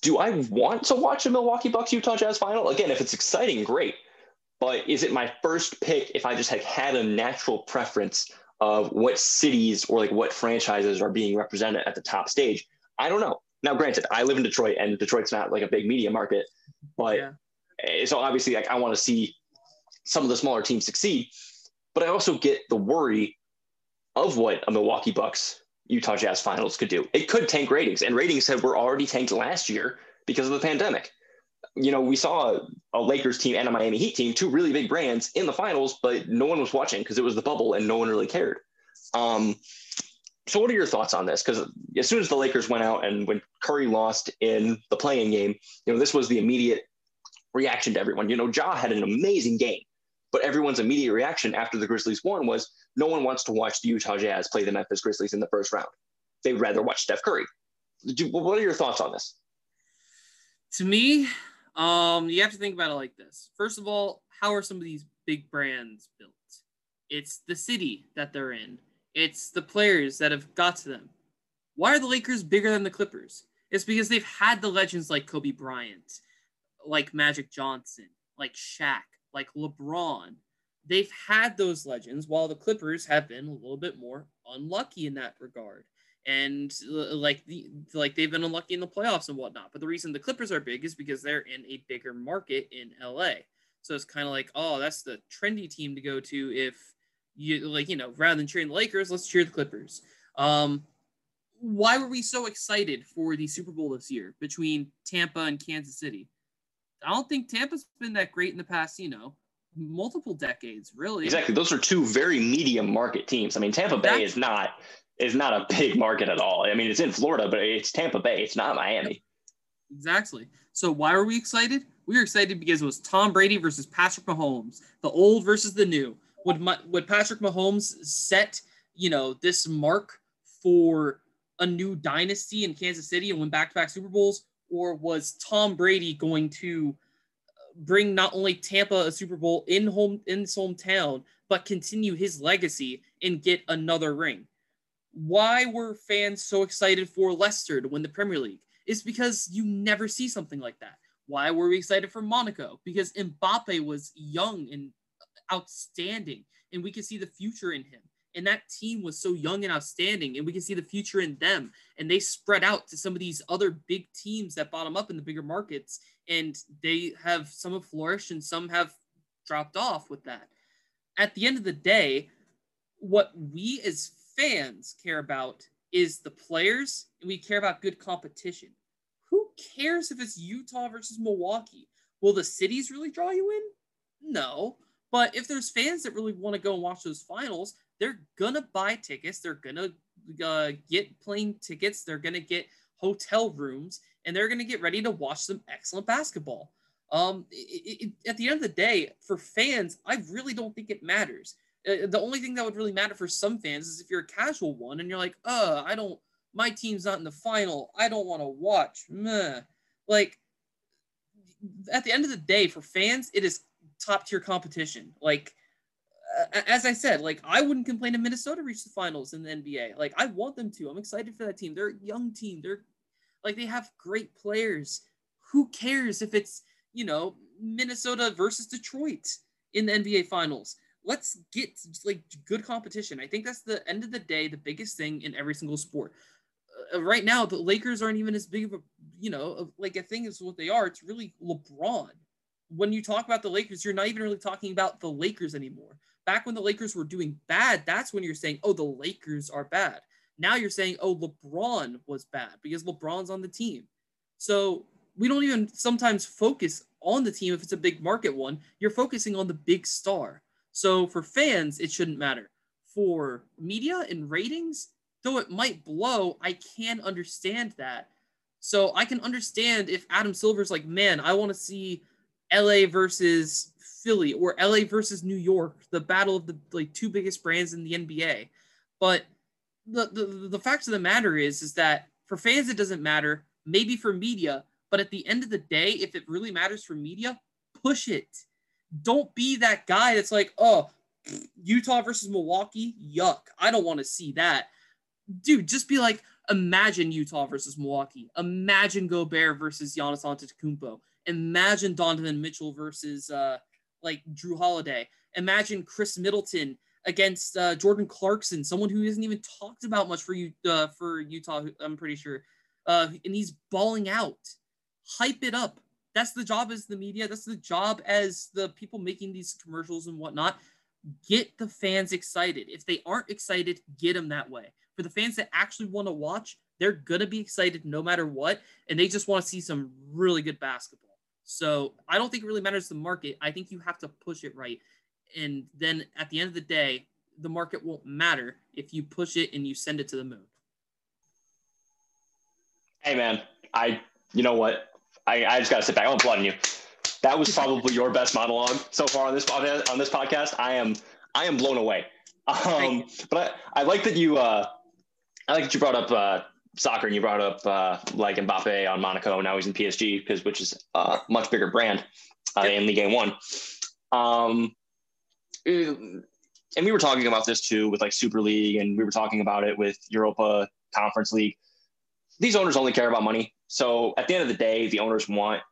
do I want to watch a Milwaukee Bucks Utah Jazz final? Again, if it's exciting, great. But is it my first pick if I just had a natural preference of what cities or like what franchises are being represented at the top stage? I don't know. Now, granted, I live in Detroit, and Detroit's not like a big media market, but so obviously, like, I want to see some of the smaller teams succeed, but I also get the worry of what a Milwaukee Bucks Utah Jazz finals could do. It could tank ratings, and ratings were already tanked last year because of the pandemic. You know, we saw a Lakers team and a Miami Heat team, two really big brands in the finals, but no one was watching because it was the bubble and no one really cared. So what are your thoughts on this? Because as soon as the Lakers went out and when Curry lost in the play-in game, you know, this was the immediate reaction to everyone. You know, Ja had an amazing game, but everyone's immediate reaction after the Grizzlies won was no one wants to watch the Utah Jazz play the Memphis Grizzlies in the first round. They'd rather watch Steph Curry. What are your thoughts on this? To me, you have to think about it like this. First of all, how are some of these big brands built? It's the city that they're in. It's the players that have got to them. Why are the Lakers bigger than the Clippers? It's because they've had the legends like Kobe Bryant, like Magic Johnson, like Shaq, like LeBron. They've had those legends, while the Clippers have been a little bit more unlucky in that regard. And like they've been unlucky in the playoffs and whatnot. But the reason the Clippers are big is because they're in a bigger market in LA. So it's kind of like, oh, that's the trendy team to go to if you like, you know, rather than cheering the Lakers, let's cheer the Clippers. Why were we so excited for the Super Bowl this year between Tampa and Kansas City? I don't think Tampa's been that great in the past, you know, multiple decades, really. Exactly. Those are two very medium market teams. I mean, Tampa Bay is not a big market at all. I mean, it's in Florida, but it's Tampa Bay. It's not Miami. Exactly. So why were we excited? We were excited because it was Tom Brady versus Patrick Mahomes, the old versus the new. Would Patrick Mahomes set, you know, this mark for a new dynasty in Kansas City and win back-to-back Super Bowls? Or was Tom Brady going to bring not only Tampa a Super Bowl in his hometown, but continue his legacy and get another ring? Why were fans so excited for Leicester to win the Premier League? It's because you never see something like that. Why were we excited for Monaco? Because Mbappe was young and outstanding, and we could see the future in him. And that team was so young and outstanding, and we could see the future in them. And they spread out to some of these other big teams that bottom up in the bigger markets, and they have some have flourished and some have dropped off with that. At the end of the day, what we as fans care about is the players, and we care about good competition. Who cares if it's Utah versus Milwaukee? Will the cities really draw you in? No. But if there's fans that really want to go and watch those finals, they're going to buy tickets. They're going to get plane tickets. They're going to get hotel rooms, and they're going to get ready to watch some excellent basketball. At the end of the day, for fans, I really don't think it matters. The only thing that would really matter for some fans is if you're a casual one and you're like, my team's not in the final. I don't want to watch. Meh. Like, at the end of the day, for fans, it is top tier competition. Like, as I said, like, I wouldn't complain if Minnesota reached the finals in the NBA. Like, I want them to. I'm excited for that team. They're a young team. They're like, they have great players. Who cares if it's, you know, Minnesota versus Detroit in the NBA finals? Let's get like good competition. I think that's the end of the day, the biggest thing in every single sport. right now the Lakers aren't even as big of a, you know, like a thing as what they are. It's really LeBron. When you talk about the Lakers, you're not even really talking about the Lakers anymore. Back when the Lakers were doing bad, that's when you're saying, oh, the Lakers are bad. Now you're saying, oh, LeBron was bad because LeBron's on the team. So we don't even sometimes focus on the team if it's a big market one. You're focusing on the big star. So for fans, it shouldn't matter. For media and ratings, though it might blow, I can understand that. So I can understand if Adam Silver's like, man, I want to see LA versus Philly or LA versus New York, the battle of the like two biggest brands in the NBA. But the fact of the matter is that for fans, it doesn't matter. Maybe for media, but at the end of the day, if it really matters for media, push it. Don't be that guy that's like, oh, Utah versus Milwaukee, yuck. I don't want to see that. Dude, just be like, imagine Utah versus Milwaukee. Imagine Gobert versus Giannis Antetokounmpo. Imagine Donovan Mitchell versus Drew Holiday. Imagine Chris Middleton against Jordan Clarkson, someone who isn't even talked about much for Utah, I'm pretty sure. And he's balling out. Hype it up. That's the job as the media. That's the job as the people making these commercials and whatnot. Get the fans excited. If they aren't excited, get them that way. For the fans that actually want to watch, they're going to be excited no matter what, and they just want to see some really good basketball. So I don't think it really matters the market. I think you have to push it right. And then at the end of the day, the market won't matter if you push it and you send it to the moon. Hey, man, you know what? I just got to sit back. I'm applauding you. That was probably your best monologue so far on this podcast. I am blown away. But I like that you brought up soccer, and you brought up Mbappe on Monaco, and now he's in PSG which is a much bigger brand in Ligue 1. And we were talking about this too with like Super League, and we were talking about it with Europa Conference League. These owners only care about money. So at the end of the day, the owners want,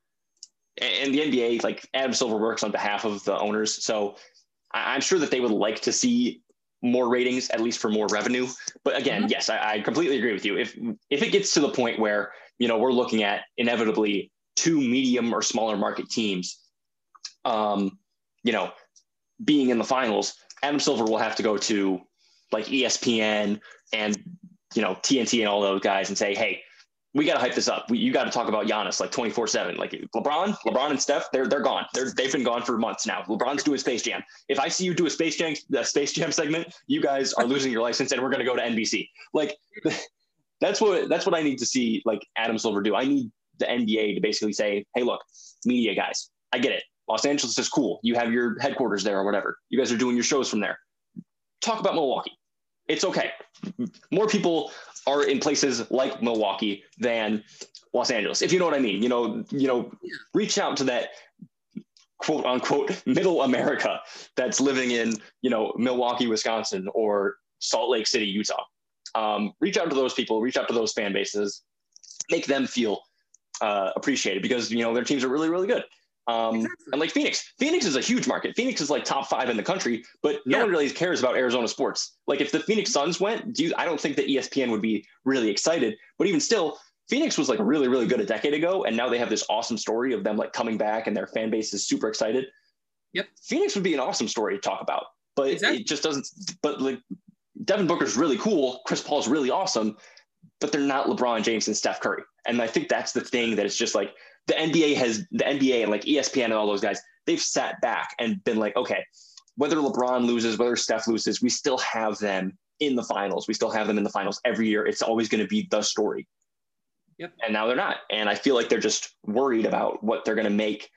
and the NBA, like Adam Silver works on behalf of the owners. So I'm sure that they would like to see more ratings, at least for more revenue. But again, mm-hmm. Yes, I completely agree with you. If it gets to the point where, you know, we're looking at inevitably two medium or smaller market teams, you know, being in the finals, Adam Silver will have to go to like ESPN and, you know, TNT and all those guys and say, hey, we got to hype this up. You got to talk about Giannis like 24/7. Like LeBron and Steph, they're gone. They've been gone for months now. LeBron's doing Space Jam. If I see you do a Space Jam segment, you guys are losing your license, and we're going to go to NBC. Like that's what I need to see. Like Adam Silver do. I need the NBA to basically say, hey, look, media guys, I get it. Los Angeles is cool. You have your headquarters there or whatever. You guys are doing your shows from there. Talk about Milwaukee. It's okay. More people are in places like Milwaukee than Los Angeles, if you know what I mean. You know, reach out to that quote unquote middle America that's living in, you know, Milwaukee, Wisconsin, or Salt Lake City, Utah. Reach out to those people. Reach out to those fan bases. Make them feel appreciated because, you know, their teams are really, really good. Exactly. And like Phoenix is a huge market. Phoenix is like top 5 in the country, but no one really cares about Arizona sports. Like if the Phoenix Suns went, I don't think that ESPN would be really excited, but even still, Phoenix was like really, really good a decade ago. And now they have this awesome story of them like coming back and their fan base is super excited. Yep. Phoenix would be an awesome story to talk about, but It just doesn't, but like Devin Booker's really cool. Chris Paul's really awesome, but they're not LeBron James and Steph Curry. And I think that's the thing that it's just like, the NBA and like ESPN and all those guys, they've sat back and been like, okay, whether LeBron loses, whether Steph loses, we still have them in the finals. We still have them in the finals every year. It's always going to be the story. Yep. And now they're not. And I feel like they're just worried about what they're going to make,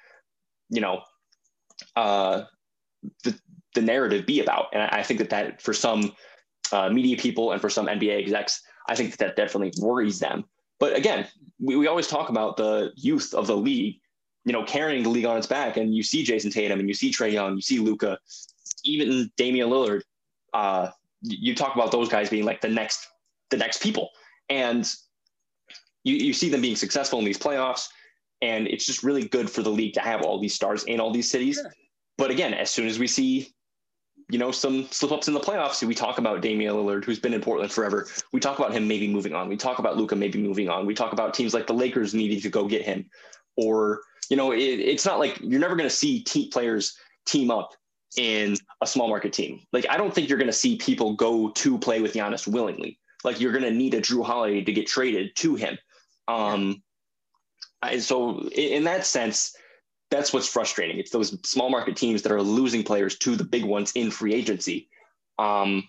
you know, the narrative be about. And I think that for some media people and for some NBA execs, I think that definitely worries them. But again, we always talk about the youth of the league, you know, carrying the league on its back. And you see Jason Tatum and you see Trae Young, you see Luka, even Damian Lillard. You talk about those guys being like the next people. And you see them being successful in these playoffs. And it's just really good for the league to have all these stars in all these cities. But again, as soon as we see you know, some slip-ups in the playoffs. We talk about Damian Lillard, who's been in Portland forever. We talk about him maybe moving on. We talk about Luka maybe moving on. We talk about teams like the Lakers needing to go get him. Or, you know, it's not like you're never going to see players team up in a small market team. Like, I don't think you're going to see people go to play with Giannis willingly. Like, you're going to need a Drew Holiday to get traded to him. So in that sense, that's what's frustrating. It's those small market teams that are losing players to the big ones in free agency. To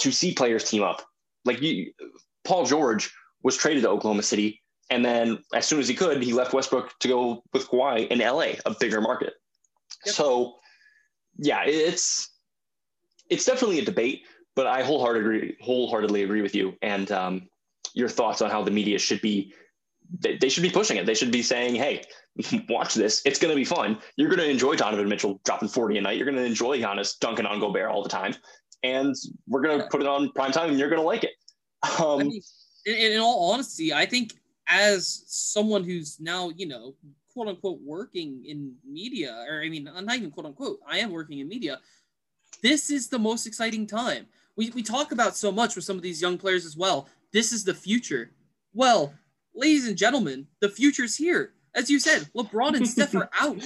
see players team up, like Paul George was traded to Oklahoma City, and then as soon as he could, he left Westbrook to go with Kawhi in LA, a bigger market. Yep. So, yeah, it's definitely a debate, but I wholeheartedly agree with you and your thoughts on how the media should be. They should be pushing it. They should be saying, hey, watch this. It's going to be fun. You're going to enjoy Donovan Mitchell dropping 40 a night. You're going to enjoy Giannis dunking on Gobert all the time. And we're going to put it on prime time, and you're going to like it. I mean, in all honesty, I think as someone who's now, you know, quote unquote working in media, or I mean, not even quote unquote, I am working in media. This is the most exciting time. We talk about so much with some of these young players as well. This is the future. Well, ladies and gentlemen, the future's here. As you said, LeBron and Steph are out.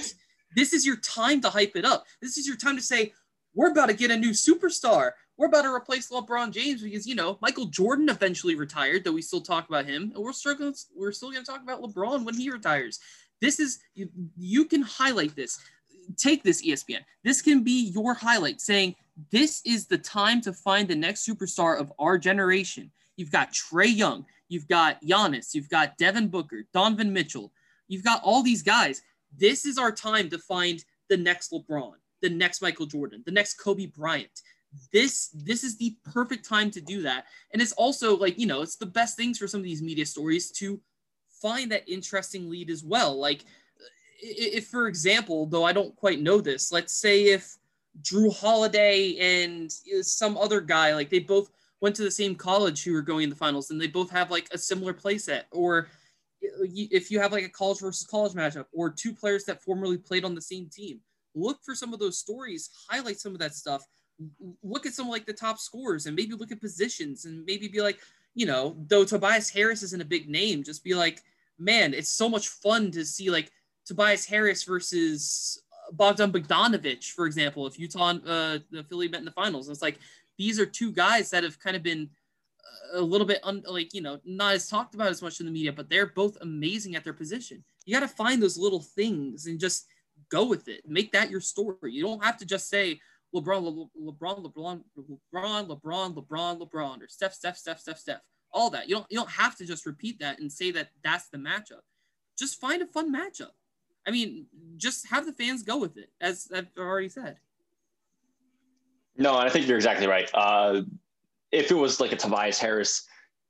This is your time to hype it up. This is your time to say, we're about to get a new superstar. We're about to replace LeBron James because, you know, Michael Jordan eventually retired, though we still talk about him. And we're still going to talk about LeBron when he retires. This is, you can highlight this. Take this, ESPN. This can be your highlight, saying this is the time to find the next superstar of our generation. You've got Trae Young. You've got Giannis, you've got Devin Booker, Donovan Mitchell. You've got all these guys. This is our time to find the next LeBron, the next Michael Jordan, the next Kobe Bryant. This is the perfect time to do that. And it's also like, you know, it's the best things for some of these media stories to find that interesting lead as well. Like if, for example, though I don't quite know this, let's say if Drew Holiday and some other guy, like they both went to the same college who were going in the finals, and they both have like a similar play set. Or if you have like a college versus college matchup, or two players that formerly played on the same team, look for some of those stories, highlight some of that stuff, look at some like the top scorers, and maybe look at positions, and maybe be like, you know, though Tobias Harris isn't a big name, just be like, man, it's so much fun to see like Tobias Harris versus Bogdan Bogdanović, for example, if Utah and the Philly met in the finals. And it's like, these are two guys that have kind of been a little bit not as talked about as much in the media, but they're both amazing at their position. You got to find those little things and just go with it. Make that your story. You don't have to just say LeBron, or Steph, all that. You don't have to just repeat that and say that that's the matchup. Just find a fun matchup. I mean, just have the fans go with it, as I've already said. No, I think you're exactly right. If it was like a Tobias Harris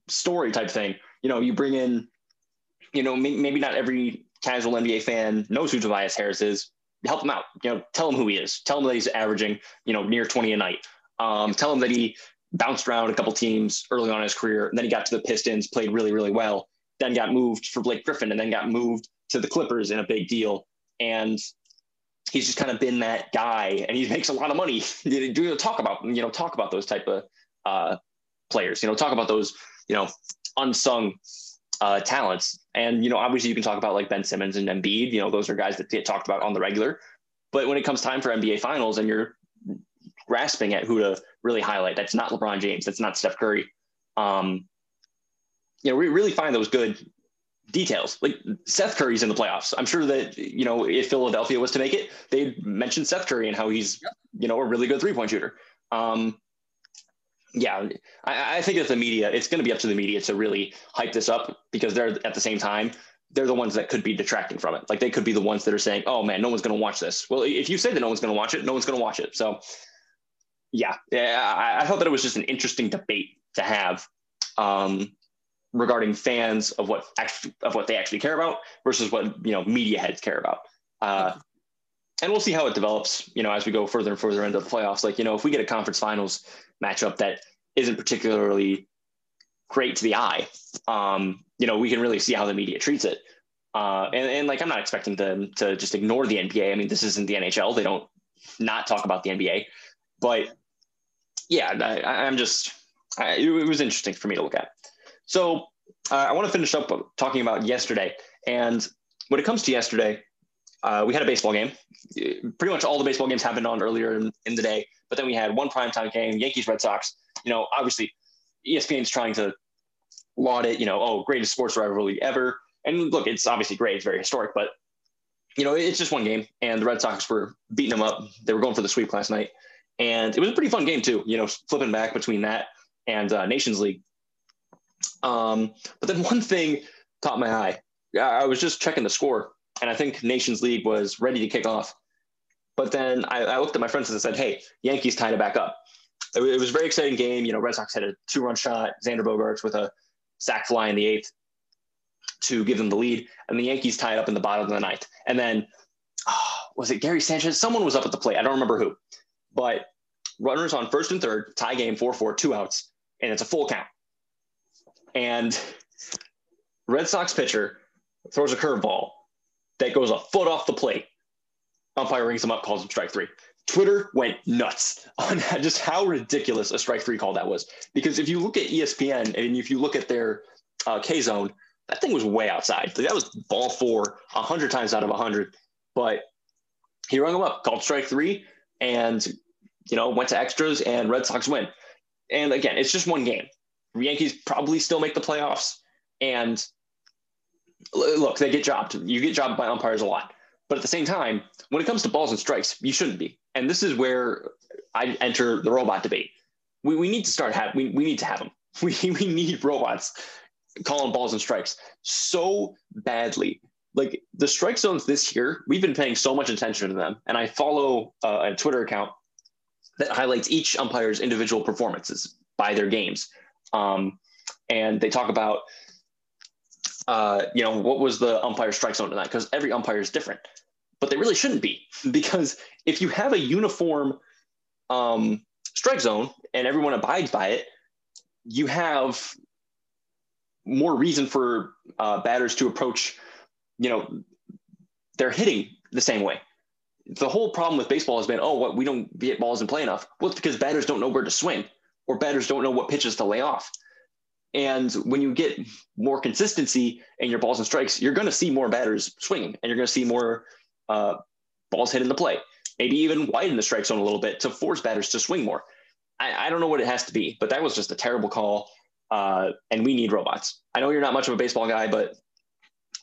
story type thing, you know, you bring in, you know, maybe not every casual NBA fan knows who Tobias Harris is. Help him out. You know, tell him who he is. Tell him that he's averaging, you know, near 20 a night. Tell him that he bounced around a couple teams early on in his career, and then he got to the Pistons, played really, really well, then got moved for Blake Griffin, and then got moved to the Clippers in a big deal. And he's just kind of been that guy, and he makes a lot of money. Talk about those type of players, you know, talk about those, you know, unsung talents. And, you know, obviously you can talk about like Ben Simmons and Embiid, you know, those are guys that get talked about on the regular, but when it comes time for NBA finals and you're grasping at who to really highlight, that's not LeBron James. That's not Steph Curry. You know, we really find those good details. Like Seth Curry's in the playoffs. I'm sure that, you know, if Philadelphia was to make it, they'd mention Seth Curry and how he's, you know, a really good 3-point shooter. I think that the media, it's going to be up to the media to really hype this up, because they're at the same time, they're the ones that could be detracting from it. Like they could be the ones that are saying, oh man, no one's going to watch this. Well, if you say that no one's going to watch it, no one's going to watch it. So I thought that it was just an interesting debate to have, regarding fans of what they actually care about versus what, you know, media heads care about. And we'll see how it develops, you know, as we go further and further into the playoffs. Like, you know, if we get a conference finals matchup that isn't particularly great to the eye, you know, we can really see how the media treats it. And like, I'm not expecting them to just ignore the NBA. I mean, this isn't the NHL. They don't not talk about the NBA. But yeah, it was interesting for me to look at. So I want to finish up talking about yesterday. And when it comes to yesterday, we had a baseball game. Pretty much all the baseball games happened on earlier in the day, but then we had one primetime game, Yankees, Red Sox. You know, obviously ESPN's trying to laud it, you know, oh, greatest sports rivalry ever. And look, it's obviously great. It's very historic, but you know, it's just one game, and the Red Sox were beating them up. They were going for the sweep last night, and it was a pretty fun game too, you know, flipping back between that and Nations League. But then one thing caught my eye. I was just checking the score, and I think Nations League was ready to kick off. But then I looked at my friends and said, hey, Yankees tied it back up. It was a very exciting game. You know, Red Sox had a 2-run shot, Xander Bogaerts with a sac fly in the 8th to give them the lead. And the Yankees tied up in the bottom of the 9th. And then was it Gary Sanchez? Someone was up at the plate. I don't remember who, but runners on first and third, tie game, 4-4, 2 outs. And it's a full count. And Red Sox pitcher throws a curveball that goes a foot off the plate. Umpire rings him up, calls him strike 3. Twitter went nuts on just how ridiculous a strike 3 call that was. Because if you look at ESPN and if you look at their K zone, that thing was way outside. That was ball 4 100 times out of 100. But he rung him up, called strike 3, and, you know, went to extras, and Red Sox win. And again, it's just one game. Yankees probably still make the playoffs. And look, they get jobbed. You get jobbed by umpires a lot. But at the same time, when it comes to balls and strikes, you shouldn't be. And this is where I enter the robot debate. We need to start we need to have them. We need robots calling balls and strikes so badly. Like the strike zones this year, we've been paying so much attention to them. And I follow a Twitter account that highlights each umpire's individual performances by their games. And they talk about, you know, what was the umpire's strike zone tonight? Because every umpire is different, but they really shouldn't be, because if you have a uniform strike zone and everyone abides by it, you have more reason for batters to approach, you know, they're hitting the same way. The whole problem with baseball has been, we don't get balls in play enough. Well, it's because batters don't know where to swing, or batters don't know what pitches to lay off. And when you get more consistency in your balls and strikes, you're going to see more batters swinging, and you're going to see more balls hit in the play, maybe even widen the strike zone a little bit to force batters to swing more. I don't know what it has to be, but that was just a terrible call. And we need robots. I know you're not much of a baseball guy, but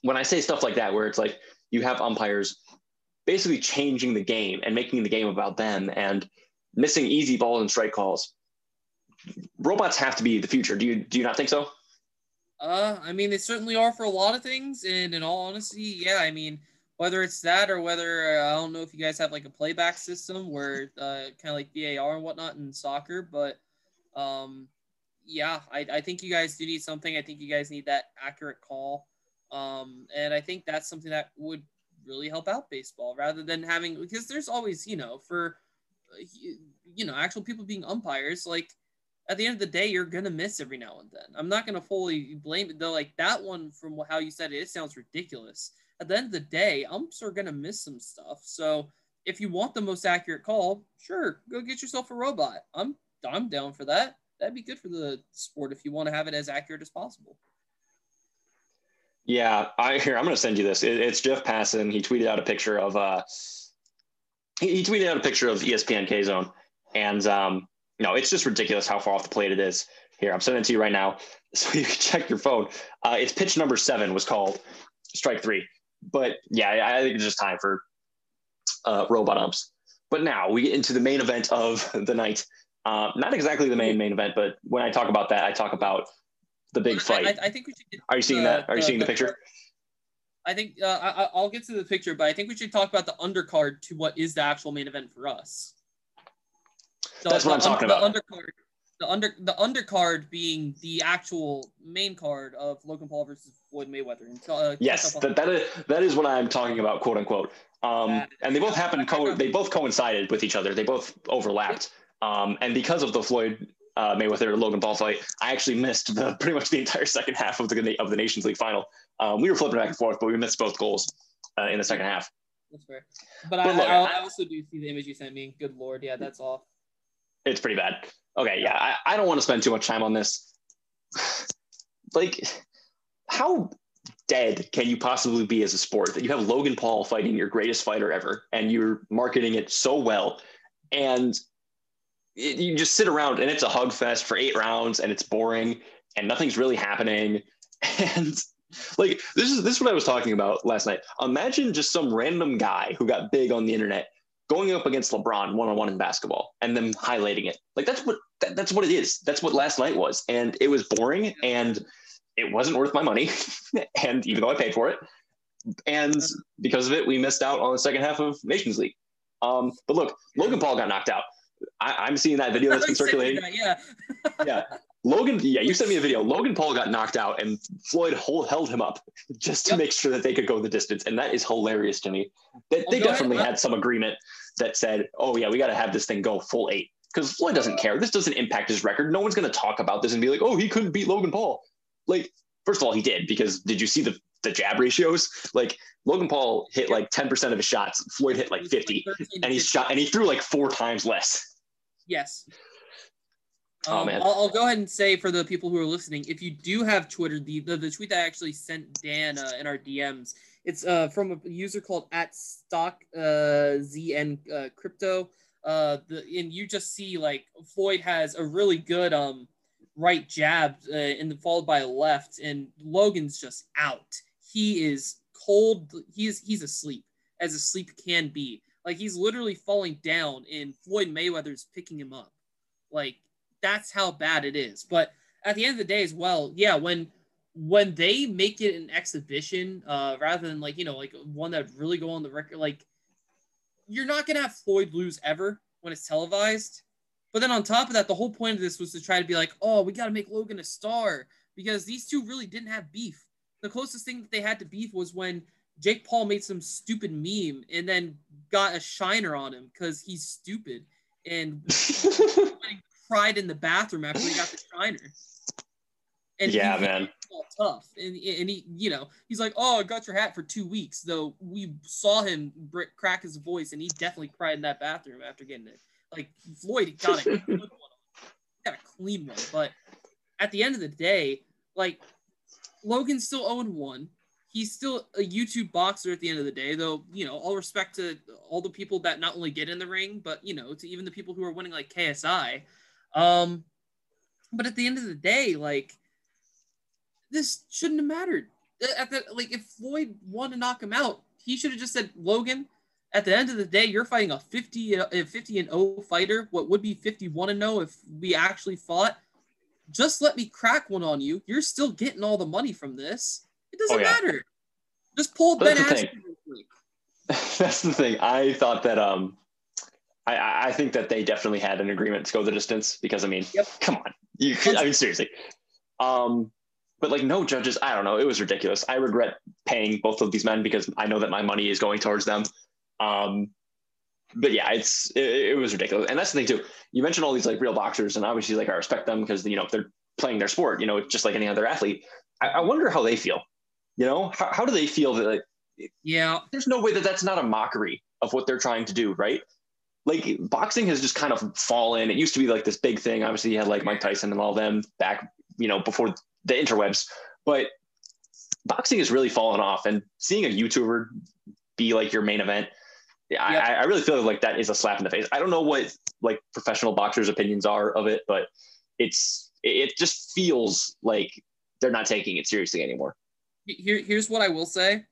when I say stuff like that, where it's like you have umpires basically changing the game and making the game about them and missing easy ball and strike calls, robots have to be the future. Do you not think so? I mean, they certainly are for a lot of things. And in all honesty, yeah, I mean, whether it's that or whether, I don't know if you guys have like a playback system where kind of like VAR and whatnot in soccer, but yeah, I think you guys do need something. I think you guys need that accurate call. And I think that's something that would really help out baseball rather than having, because there's always, you know, for, you know, actual people being umpires, like, at the end of the day, you're going to miss every now and then. I'm not going to fully blame it, though. Like that one, from how you said it, it sounds ridiculous. At the end of the day, umps are going to miss some stuff. So if you want the most accurate call, sure, go get yourself a robot. I'm down for that. That'd be good for the sport if you want to have it as accurate as possible. Yeah, I'm going to send you this. It's Jeff Passan. He tweeted out a picture of ESPN K Zone, and no, it's just ridiculous how far off the plate it is. Here, I'm sending it to you right now so you can check your phone. It's pitch number 7 was called strike 3. But yeah, I think it's just time for robot umps. But now we get into the main event of the night. Not exactly the main event, but when I talk about that, I talk about the big fight. I think we should get, are you seeing that? Are you seeing the picture? I think I'll get to the picture, but I think we should talk about the undercard to what is the actual main event for us. That's what I'm talking about. The undercard being the actual main card of Logan Paul versus Floyd Mayweather. Yes, that is what I'm talking about, quote unquote. And they both happened. They both coincided with each other. They both overlapped. And because of the Floyd Mayweather Logan Paul fight, I actually missed pretty much the entire second half of the Nations League final. We were flipping back and forth, but we missed both goals in the second half. That's fair. But I also do see the image you sent me. Good Lord, yeah, that's off. It's pretty bad. Okay, yeah, I don't want to spend too much time on this. Like, how dead can you possibly be as a sport that you have Logan Paul fighting your greatest fighter ever, and you're marketing it so well, and you just sit around and it's a hug fest for 8 rounds, and it's boring, and nothing's really happening. And like, this is what I was talking about last night. Imagine just some random guy who got big on the internet going up against LeBron one-on-one in basketball and them highlighting it. Like, that's what it is. That's what last night was. And it was boring, and it wasn't worth my money. And even though I paid for it, and because of it, we missed out on the second half of Nations League. But look, Logan Paul got knocked out. I'm seeing that video that's been circulating. Yeah. Logan. Yeah. You sent me a video. Logan Paul got knocked out, and Floyd held him up just to make sure that they could go the distance. And that is hilarious to me. They definitely had some agreement that said, oh yeah, we got to have this thing go full 8, because Floyd doesn't care. This doesn't impact his record. No one's going to talk about this and be like, oh, he couldn't beat Logan Paul. Like, first of all, he did, because did you see the jab ratios? Like, Logan Paul hit like 10% of his shots. Floyd hit like 50, and he threw like 4 times less. Yes. Oh, man. I'll go ahead and say, for the people who are listening, if you do have Twitter, the tweet that I actually sent Dan in our DMs, it's from a user called @StockZNCrypto. And you just see, like, Floyd has a really good right jab and followed by a left, and Logan's just out. He is cold. He's asleep, as asleep can be. Like, he's literally falling down, and Floyd Mayweather's picking him up. Like, that's how bad it is. But at the end of the day as well, yeah, when they make it an exhibition rather than, like, you know, like one that would really go on the record, like, you're not going to have Floyd lose ever when it's televised. But then on top of that, the whole point of this was to try to be like, oh, we got to make Logan a star, because these two really didn't have beef. The closest thing that they had to beef was when Jake Paul made some stupid meme and then got a shiner on him because he's stupid. And cried in the bathroom after he got the shiner. And yeah, man, all tough. And he, you know, he's like, oh, I got your hat for 2 weeks, though we saw him crack his voice, and he definitely cried in that bathroom after getting it. Like, Floyd got a good one. He got a clean one. But at the end of the day, like, Logan's still 0-1. He's still a YouTube boxer at the end of the day, though, you know, all respect to all the people that not only get in the ring, but, you know, to even the people who are winning, like KSI. But at the end of the day, like, this shouldn't have mattered. Like, if Floyd wanted to knock him out, he should have just said, Logan, at the end of the day, you're fighting a 50-0 fighter, what would be 51-0 if we actually fought. Just let me crack one on you. You're still getting all the money from this. It doesn't matter. Just pull Ben Askren. That's the thing. I thought that I think that they definitely had an agreement to go the distance, because, I mean, come on. I mean, seriously. But, like, no judges, I don't know. It was ridiculous. I regret paying both of these men, because I know that my money is going towards them. But, yeah, it was ridiculous. And that's the thing, too. You mentioned all these, like, real boxers, and obviously, like, I respect them because, you know, if they're playing their sport, you know, just like any other athlete. I wonder how they feel. You know, how do they feel that, like, yeah, there's no way that that's not a mockery of what they're trying to do, right? Like, boxing has just kind of fallen. It used to be like this big thing. Obviously, you had like Mike Tyson and all them back, you know, before the interwebs. But boxing has really fallen off. And seeing a YouTuber be like your main event, I really feel like that is a slap in the face. I don't know what like professional boxers' opinions are of it, but it just feels like they're not taking it seriously anymore. Here's what I will say.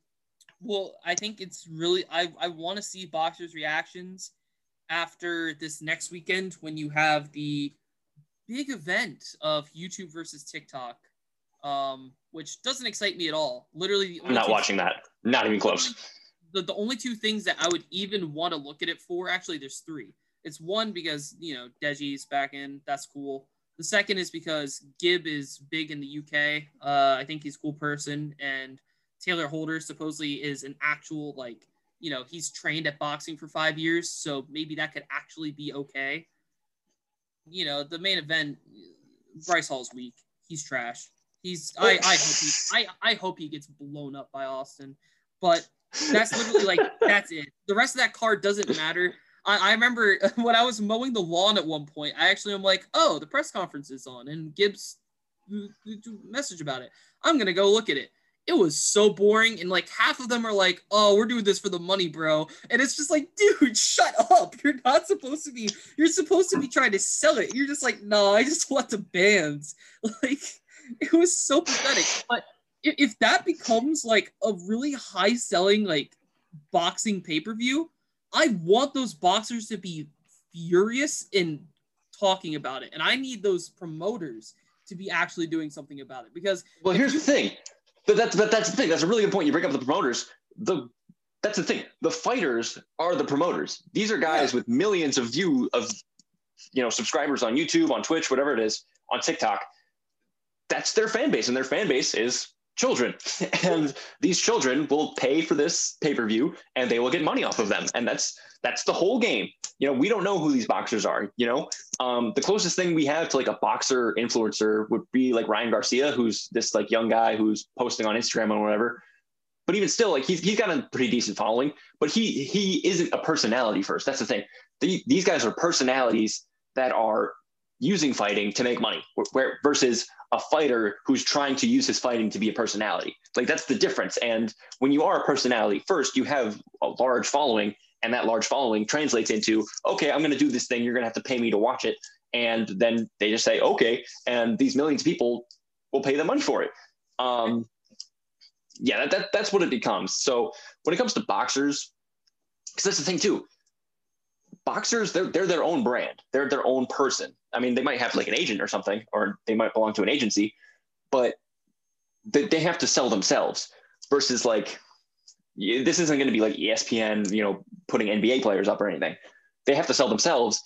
Well, I think it's really I want to see boxers' reactions after this next weekend, when you have the big event of YouTube versus TikTok, which doesn't excite me at all. Literally, I'm not watching that. Not even close. The only two things that I would even want to look at it for, actually, there's 3. It's one, because, you know, Deji's back in. That's cool. The second is because Gibb is big in the UK. I think he's a cool person. And Taylor Holder supposedly is an actual, like, you know, he's trained at boxing for 5 years, so maybe that could actually be okay. You know, the main event, Bryce Hall's weak. He's trash. I hope he gets blown up by Austin. But that's literally, like, that's it. The rest of that card doesn't matter. I remember when I was mowing the lawn at one point, I actually am like, oh, the press conference is on, and Gibbs message about it. I'm going to go look at it. It was so boring, and like half of them are like, oh, we're doing this for the money, bro. And it's just like, dude, shut up. You're not supposed to be, you're supposed to be trying to sell it. You're just like, no, I just want the bands. Like, it was so pathetic. But if that becomes like a really high selling like boxing pay-per-view, I want those boxers to be furious in talking about it. And I need those promoters to be actually doing something about it, because well, here's the thing. But that's the thing. That's a really good point. You bring up the promoters. That's the thing. The fighters are the promoters. These are guys with millions of subscribers on YouTube, on Twitch, whatever it is, on TikTok. That's their fan base, and their fan base is children. And these children will pay for this pay-per-view, and they will get money off of them. And that's the whole game. You know, we don't know who these boxers are. You know, the closest thing we have to like a boxer influencer would be like Ryan Garcia, who's this like young guy who's posting on Instagram or whatever. But even still, like he's got a pretty decent following, but he isn't a personality first. That's the thing. These guys are personalities that are using fighting to make money, where versus a fighter who's trying to use his fighting to be a personality. Like that's the difference. And when you are a personality first, you have a large following, and that large following translates into, okay, I'm going to do this thing. You're going to have to pay me to watch it. And then they just say, okay. And these millions of people will pay the money for it. That's what it becomes. So when it comes to boxers, because that's the thing too, boxers, they're their own brand. They're their own person. I mean, they might have like an agent or something, or they might belong to an agency, but they have to sell themselves versus like, this isn't going to be like ESPN, you know, putting NBA players up or anything. They have to sell themselves.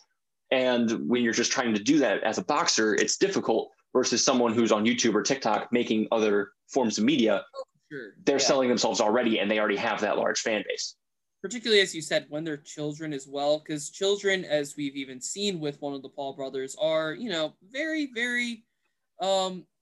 And when you're just trying to do that as a boxer, it's difficult versus someone who's on YouTube or TikTok making other forms of media. Sure. They're selling themselves already, and they already have that large fan base. Particularly, as you said, when they're children as well, because children, as we've even seen with one of the Paul brothers, are, you know, very, very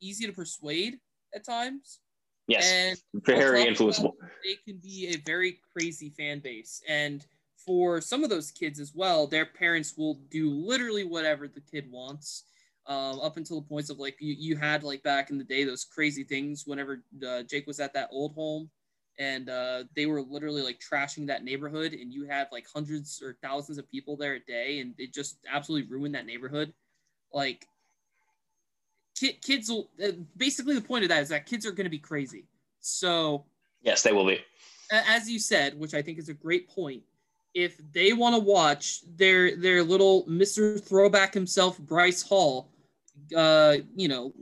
easy to persuade at times. Yes, and very influenceable. They can be a very crazy fan base. And for some of those kids as well, their parents will do literally whatever the kid wants, up until the points of like, you had like back in the day, those crazy things whenever Jake was at that old home, and they were literally like trashing that neighborhood, and you had like hundreds or thousands of people there a day, and it just absolutely ruined that neighborhood. Like, kids will, basically the point of that is that kids are going to be crazy. So yes, they will be. As you said, which I think is a great point, if they want to watch their little Mr. Throwback himself, Bryce Hall, you know,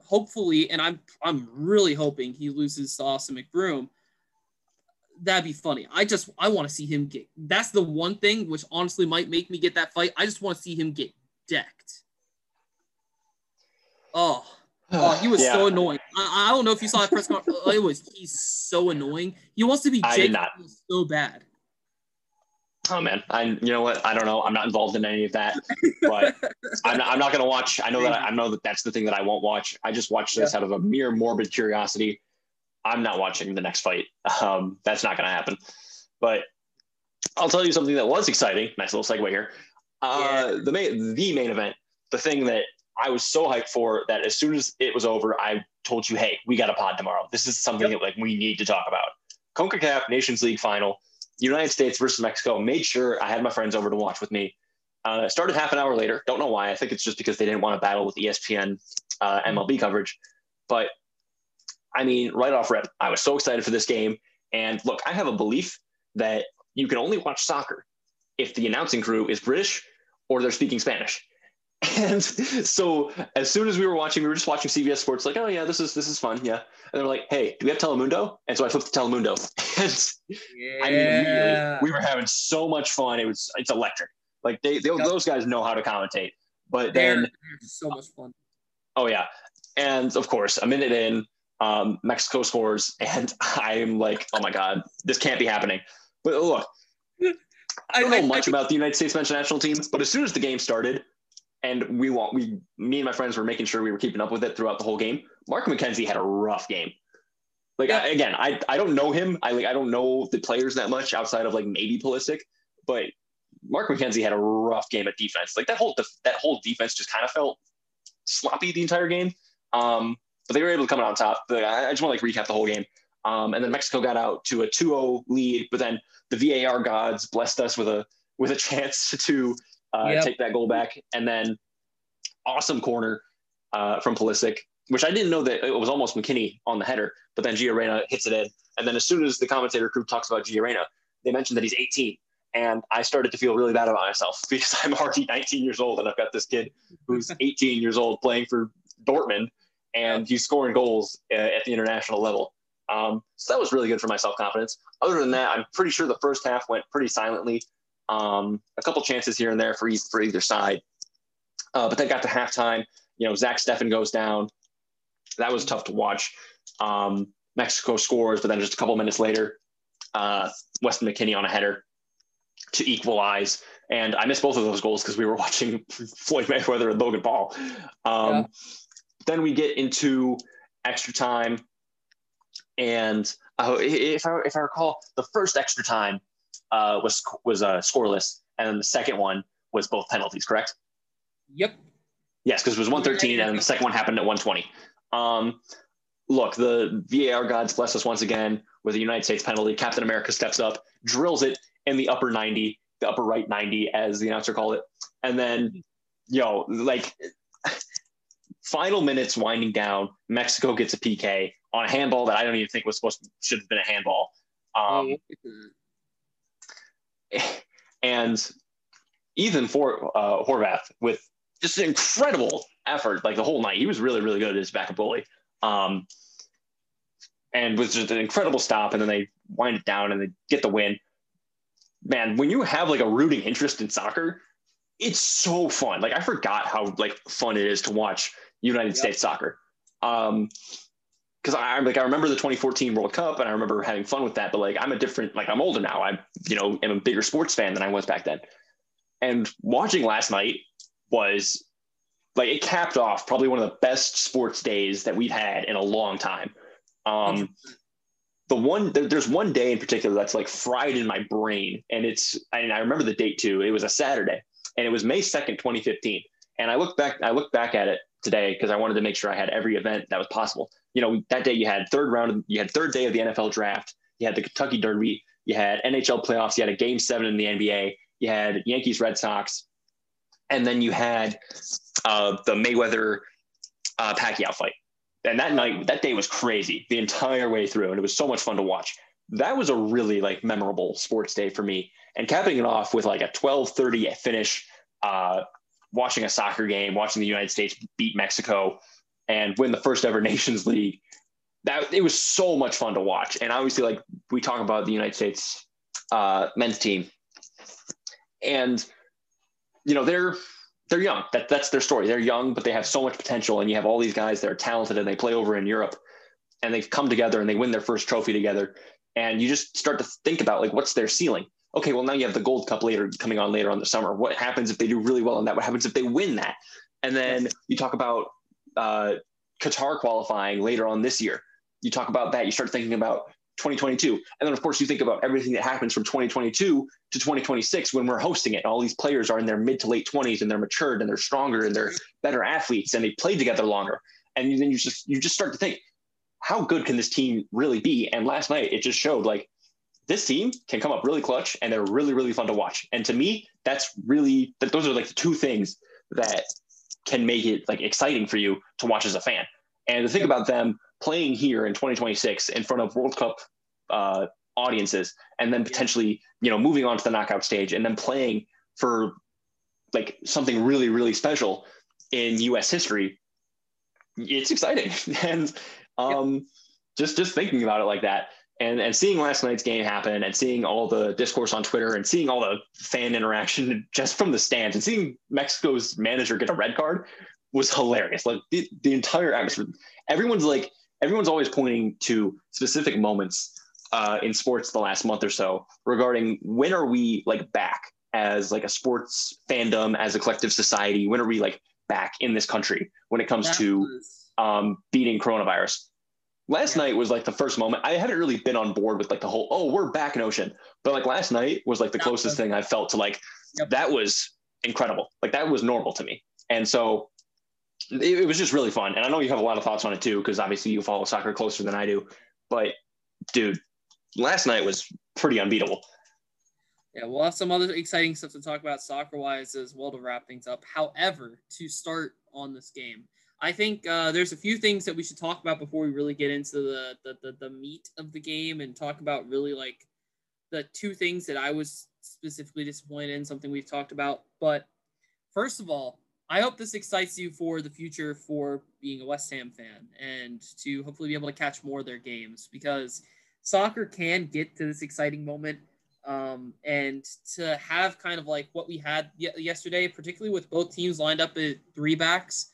hopefully, and I'm really hoping he loses to Austin McBroom. That'd be funny. I want to see him get, that's the one thing which honestly might make me get that fight. I just want to see him get decked. Oh, he was so annoying. I don't know if you saw that press conference. He's so annoying. He wants to be Jake so bad. Oh man, you know what? I don't know. I'm not involved in any of that, but I'm not going to watch. I know that that's the thing that I won't watch. I just watched this out of a mere morbid curiosity. I'm not watching the next fight. That's not going to happen, but I'll tell you something that was exciting. Nice little segue here. The main event, the thing that I was so hyped for, that as soon as it was over, I told you, hey, we got a pod tomorrow. This is something that like we need to talk about. CONCACAF Nations League final, United States versus Mexico. Made sure I had my friends over to watch with me. Started half an hour later. Don't know why. I think it's just because they didn't want to battle with ESPN MLB coverage. But I mean, right off rip, I was so excited for this game. And look, I have a belief that you can only watch soccer if the announcing crew is British or they're speaking Spanish. And so as soon as we were just watching CBS Sports, like, oh yeah, this is fun. Yeah. And they're like, hey, do we have Telemundo? And so I flipped to Telemundo. I mean, we were having so much fun. It's electric. Like those guys know how to commentate, but they're so much fun. Oh yeah. And of course, a minute in, Mexico scores, and I'm like, oh my God, this can't be happening. But look, I don't know much about the United States men's national team, but as soon as the game started, and me and my friends were making sure we were keeping up with it throughout the whole game, Mark McKenzie had a rough game. Like, I don't know him. I don't know the players that much outside of like maybe Pulisic, but Mark McKenzie had a rough game at defense. Like that whole defense just kind of felt sloppy the entire game. But they were able to come out on top. I just want to recap the whole game. And then Mexico got out to a 2-0 lead, but then the VAR gods blessed us with a chance to take that goal back. And then awesome corner from Pulisic, which I didn't know that it was almost McKinney on the header, but then Giorena hits it in. And then as soon as the commentator crew talks about Giorena, they mentioned that he's 18. And I started to feel really bad about myself because I'm already 19 years old and I've got this kid who's 18 years old playing for Dortmund and he's scoring goals at the international level. So that was really good for my self-confidence. Other than that, I'm pretty sure the first half went pretty silently. A couple chances here and there for either side. But then got to halftime, Zach Steffen goes down. That was tough to watch. Mexico scores, but then just a couple minutes later, Weston McKennie on a header to equalize. And I missed both of those goals because we were watching Floyd Mayweather and Logan Paul. Then we get into extra time. And if I recall, the first extra time was scoreless. And then the second one was both penalties, correct? Yep. Yes, because it was 113 and the second one happened at 120. Look, the VAR gods bless us once again with a United States penalty. Captain America steps up, drills it in the upper right 90, as the announcer called it. And then, final minutes winding down, Mexico gets a PK on a handball that I don't even think should have been a handball. And Ethan Horvath with just an incredible effort, the whole night. He was really, really good as backup goalie. And was just an incredible stop. And then they wind it down and they get the win. Man, when you have a rooting interest in soccer, it's so fun. I forgot how fun it is to watch United States soccer. Because I remember the 2014 World Cup and I remember having fun with that. But I'm a different, I'm older now. I am a bigger sports fan than I was back then. And watching last night was it capped off probably one of the best sports days that we've had in a long time. There's one day in particular that's fried in my brain, and I remember the date too. It was a Saturday, and it was May 2nd, 2015. And I looked back at it today because I wanted to make sure I had every event that was possible. That day you had third day of the NFL draft, you had the Kentucky Derby, you had NHL playoffs, you had a Game 7 in the NBA, you had Yankees Red Sox, and then you had the Mayweather Pacquiao fight. And that day was crazy the entire way through, and it was so much fun to watch. That was a really memorable sports day for me. And capping it off with a 12:30 finish, watching a soccer game, watching the United States beat Mexico and win the first ever Nations League. It was so much fun to watch. And obviously, we talk about the United States men's team, and they're young. That's their story. They're young, but they have so much potential. And you have all these guys that are talented and they play over in Europe, and they've come together and they win their first trophy together. And you just start to think about what's their ceiling. Okay, well now you have the Gold Cup coming on later on the summer. What happens if they do really well in that? What happens if they win that? And then you talk about Qatar qualifying later on this year. You talk about that. You start thinking about 2022. And then of course you think about everything that happens from 2022 to 2026 when we're hosting it. All these players are in their mid to late 20s and they're matured and they're stronger and they're better athletes and they play together longer. And then you just start to think, how good can this team really be? And last night it just showed this team can come up really clutch and they're really, really fun to watch. And to me, that's really, those are the two things that can make it exciting for you to watch as a fan. And to think about them playing here in 2026 in front of World Cup audiences, and then potentially, moving on to the knockout stage and then playing for something really, really special in U.S. history. It's exciting. And just thinking about it like that and seeing last night's game happen and seeing all the discourse on Twitter and seeing all the fan interaction just from the stands and seeing Mexico's manager get a red card was hilarious. The entire atmosphere, everyone's always pointing to specific moments in sports the last month or so regarding when are we back as a sports fandom, as a collective society, when are we back in this country when it comes to beating coronavirus. Last night was the first moment. I haven't really been on board with the whole, oh, we're back notion. But last night was the closest thing I felt to that was incredible. Like, that was normal to me. And so it was just really fun. And I know you have a lot of thoughts on it too, because obviously you follow soccer closer than I do, but dude, last night was pretty unbeatable. Yeah, we'll have some other exciting stuff to talk about soccer-wise as well to wrap things up. However, to start on this game, I think there's a few things that we should talk about before we really get into the meat of the game and talk about really like the two things that I was specifically disappointed in, something we've talked about. But first of all, I hope this excites you for the future for being a West Ham fan and to hopefully be able to catch more of their games, because soccer can get to this exciting moment. And to have kind of like what we had yesterday, particularly with both teams lined up at three backs,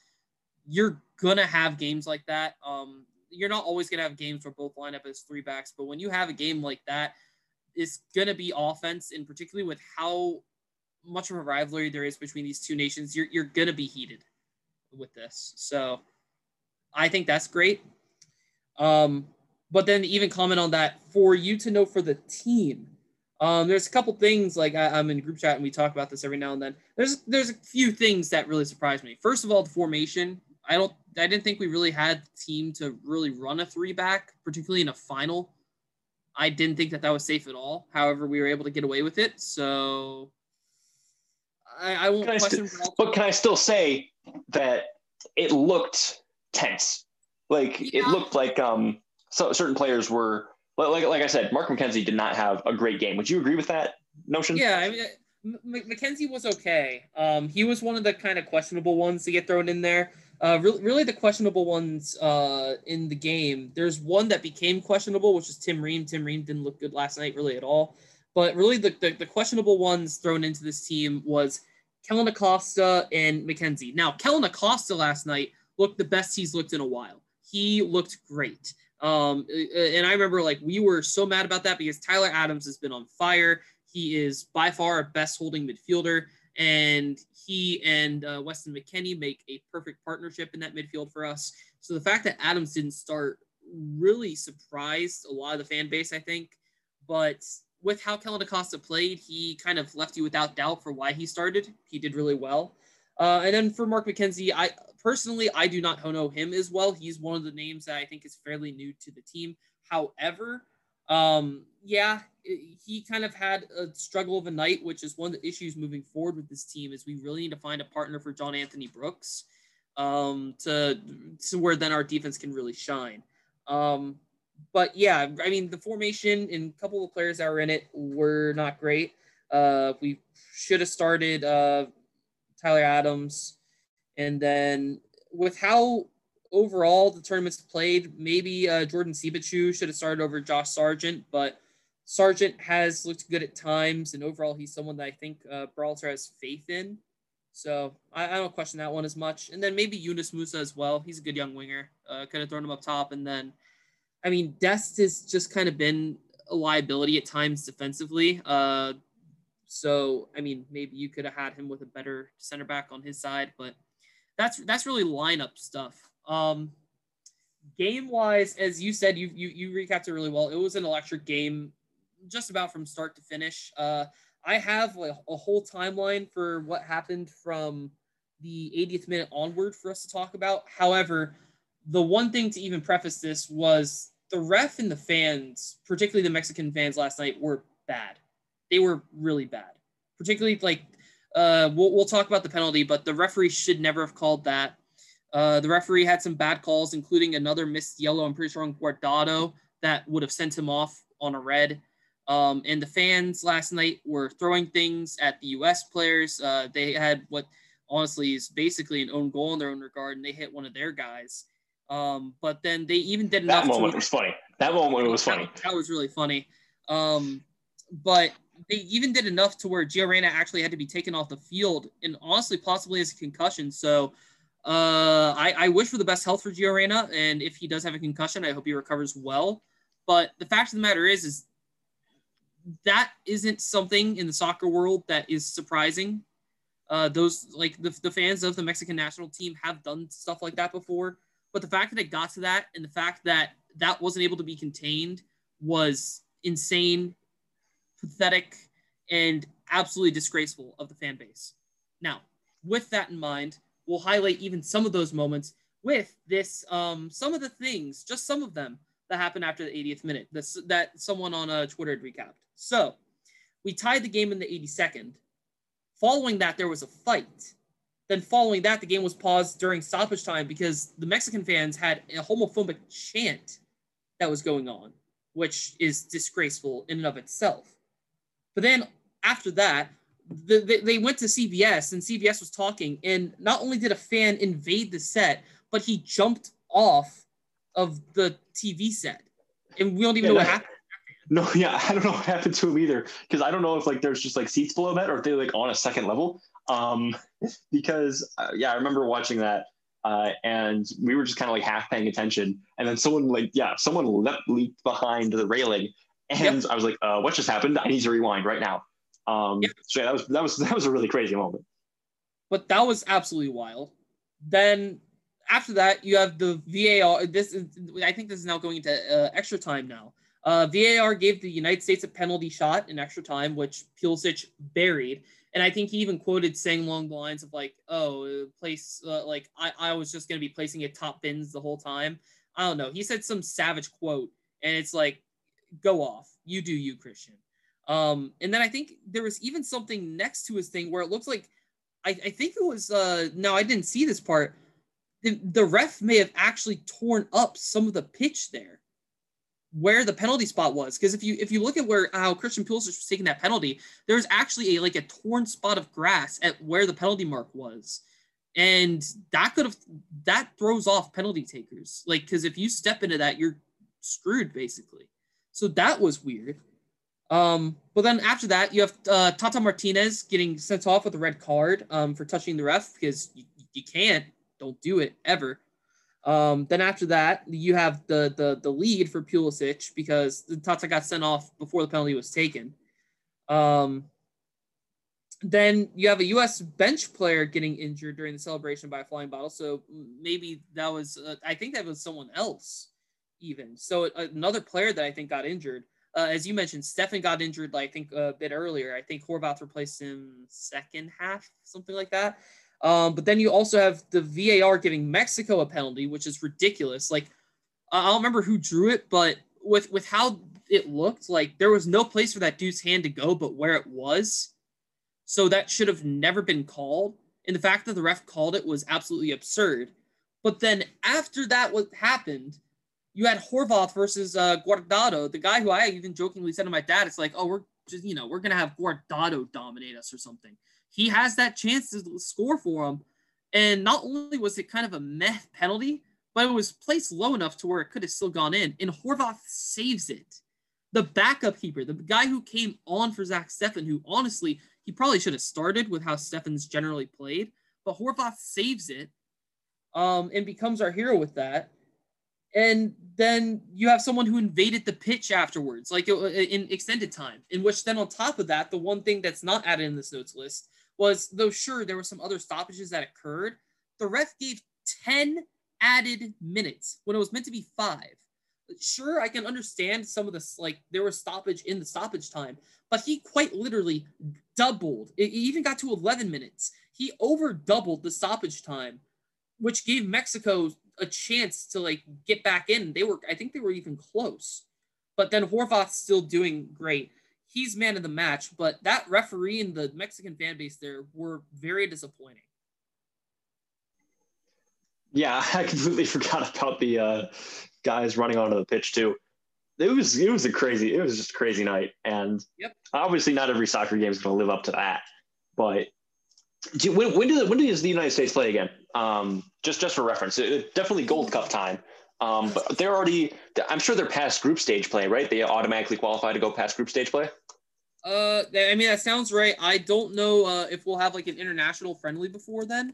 you're going to have games like that. You're not always going to have games where both line up as three backs, but when you have a game like that, it's going to be offense, and particularly with how much of a rivalry there is between these two nations, you're going to be heated with this. So I think that's great. But then even comment on that for you to know for the team. There's a couple things, like I'm in group chat and we talk about this every now and then. There's a few things that really surprised me. First of all, the formation. I didn't think we really had the team to really run a three back, particularly in a final. I didn't think that was safe at all. However, we were able to get away with it. So I won't question. But can I still say that it looked tense? Like, yeah. It looked like so certain players were. Like I said, Mark McKenzie did not have a great game. Would you agree with that notion? Yeah, I mean, McKenzie was okay. He was one of the kind of questionable ones to get thrown in there. Really the questionable ones in the game. There's one that became questionable, which is Tim Ream. Tim Ream didn't look good last night really at all. But really the questionable ones thrown into this team was Kellen Acosta and McKenzie. Now, Kellen Acosta last night looked the best he's looked in a while. He looked great. And I remember like we were so mad about that because Tyler Adams has been on fire. He is by far our best holding midfielder, and he and Weston McKennie make a perfect partnership in that midfield for us. So the fact that Adams didn't start really surprised a lot of the fan base, I think. But with how Kellen Acosta played, he kind of left you without doubt for why he started. He did really well. And then for Mark McKenzie, I personally do not know him as well. He's one of the names that I think is fairly new to the team. However, he kind of had a struggle of a night, which is one of the issues moving forward with this team is we really need to find a partner for John Anthony Brooks to where then our defense can really shine. But yeah, I mean, the formation and a couple of players that were in it were not great. We should have started Tyler Adams. And then with how overall the tournament's played, maybe Jordan Sibachu should have started over Josh Sargent, but Sargent has looked good at times, and overall he's someone that I think Berhalter has faith in. So I don't question that one as much. And then maybe Yunus Musa as well. He's a good young winger. Could have thrown him up top. And then, I mean, Dest has just kind of been a liability at times defensively. So, I mean, maybe you could have had him with a better center back on his side, but that's really lineup stuff. Game wise, as you said, you recapped it really well. It was an electric game, just about from start to finish. I have a whole timeline for what happened from the 80th minute onward for us to talk about. However, the one thing to even preface this was the ref and the fans, particularly the Mexican fans last night, were bad. They were really bad, particularly like. We'll talk about the penalty, but the referee should never have called that. The referee had some bad calls, including another missed yellow, I'm pretty sure, on Guardado that would have sent him off on a red. And the fans last night were throwing things at the U.S. players. They had what honestly is basically an own goal in their own regard, and they hit one of their guys. But then they even did enough. That moment was funny. That was really funny. But they even did enough to where Gio Reyna actually had to be taken off the field and honestly possibly as a concussion. So I wish for the best health for Gio Reyna. And if he does have a concussion, I hope he recovers well. But the fact of the matter is that isn't something in the soccer world that is surprising. Those like the fans of the Mexican national team have done stuff like that before. But the fact that it got to that and the fact that that wasn't able to be contained was insane. Pathetic and absolutely disgraceful of the fan base. Now, with that in mind, we'll highlight even some of those moments with this, some of the things, just some of them that happened after the 80th minute that someone on Twitter had recapped. So we tied the game in the 82nd. Following that, there was a fight. Then following that, the game was paused during stoppage time because the Mexican fans had a homophobic chant that was going on, which is disgraceful in and of itself. But then after that, they went to CBS, and CBS was talking, and not only did a fan invade the set, but he jumped off of the TV set. And we don't even know what happened. No, yeah, I don't know what happened to him either, because I don't know if, like, there's just, like, seats below that or if they're, like, on a second level. Because, yeah, I remember watching that, and we were just kind of, like, half paying attention. And then someone, like, yeah, someone leaped behind the railing, and I was like, what just happened? I need to rewind right now. So, yeah, that was a really crazy moment. But that was absolutely wild. Then after that, you have the VAR. I think this is now going into extra time now. VAR gave the United States a penalty shot in extra time, which Pulisic buried. And I think he even quoted saying along the lines of like, oh, place like I was just going to be placing it top bins the whole time. I don't know. He said some savage quote, and it's like, go off. You do you, Christian. And then I think there was even something next to his thing where it looks like, I think it was, no, I didn't see this part. The ref may have actually torn up some of the pitch there where the penalty spot was. Because if you look at where how Christian Pulisic was taking that penalty, there's actually a torn spot of grass at where the penalty mark was. And that throws off penalty takers. Like, because if you step into that, you're screwed basically. So that was weird. But then after that, you have Tata Martinez getting sent off with a red card for touching the ref, because you can't. Don't do it ever. Then after that, you have the lead for Pulisic because Tata got sent off before the penalty was taken. Then you have a U.S. bench player getting injured during the celebration by a flying bottle. So maybe that was I think that was someone else even. So another player that I think got injured. As you mentioned, Stefan got injured, I think, a bit earlier. I think Horvath replaced him second half, something like that. But then you also have the VAR giving Mexico a penalty, which is ridiculous. I don't remember who drew it, but with how it looked, there was no place for that dude's hand to go but where it was. So that should have never been called. And the fact that the ref called it was absolutely absurd. But then after that what happened, you had Horvath versus Guardado, the guy who I even jokingly said to my dad, it's like, oh, we're just, we're going to have Guardado dominate us or something. He has that chance to score for him. And not only was it kind of a meh penalty, but it was placed low enough to where it could have still gone in. And Horvath saves it. The backup keeper, the guy who came on for Zach Steffen, who honestly, he probably should have started with how Steffen's generally played. But Horvath saves it and becomes our hero with that. And then you have someone who invaded the pitch afterwards, in extended time, in which then on top of that, the one thing that's not added in this notes list was, though sure, there were some other stoppages that occurred, the ref gave 10 added minutes when it was meant to be 5. Sure, I can understand some of this, there was stoppage in the stoppage time, but he quite literally doubled. It even got to 11 minutes. He over doubled the stoppage time, which gave Mexico a chance to get back in. I think they were even close, but then Horvath's still doing great. He's man of the match, but that referee and the Mexican fan base there were very disappointing. Yeah, I completely forgot about the guys running onto the pitch too. It was just a crazy night. And obviously not every soccer game is going to live up to that, but when does the United States play again? Just for reference, definitely Gold Cup time. But they're already, I'm sure they're past group stage play, right? They automatically qualify to go past group stage play. I mean, that sounds right. I don't know if we'll have an international friendly before then.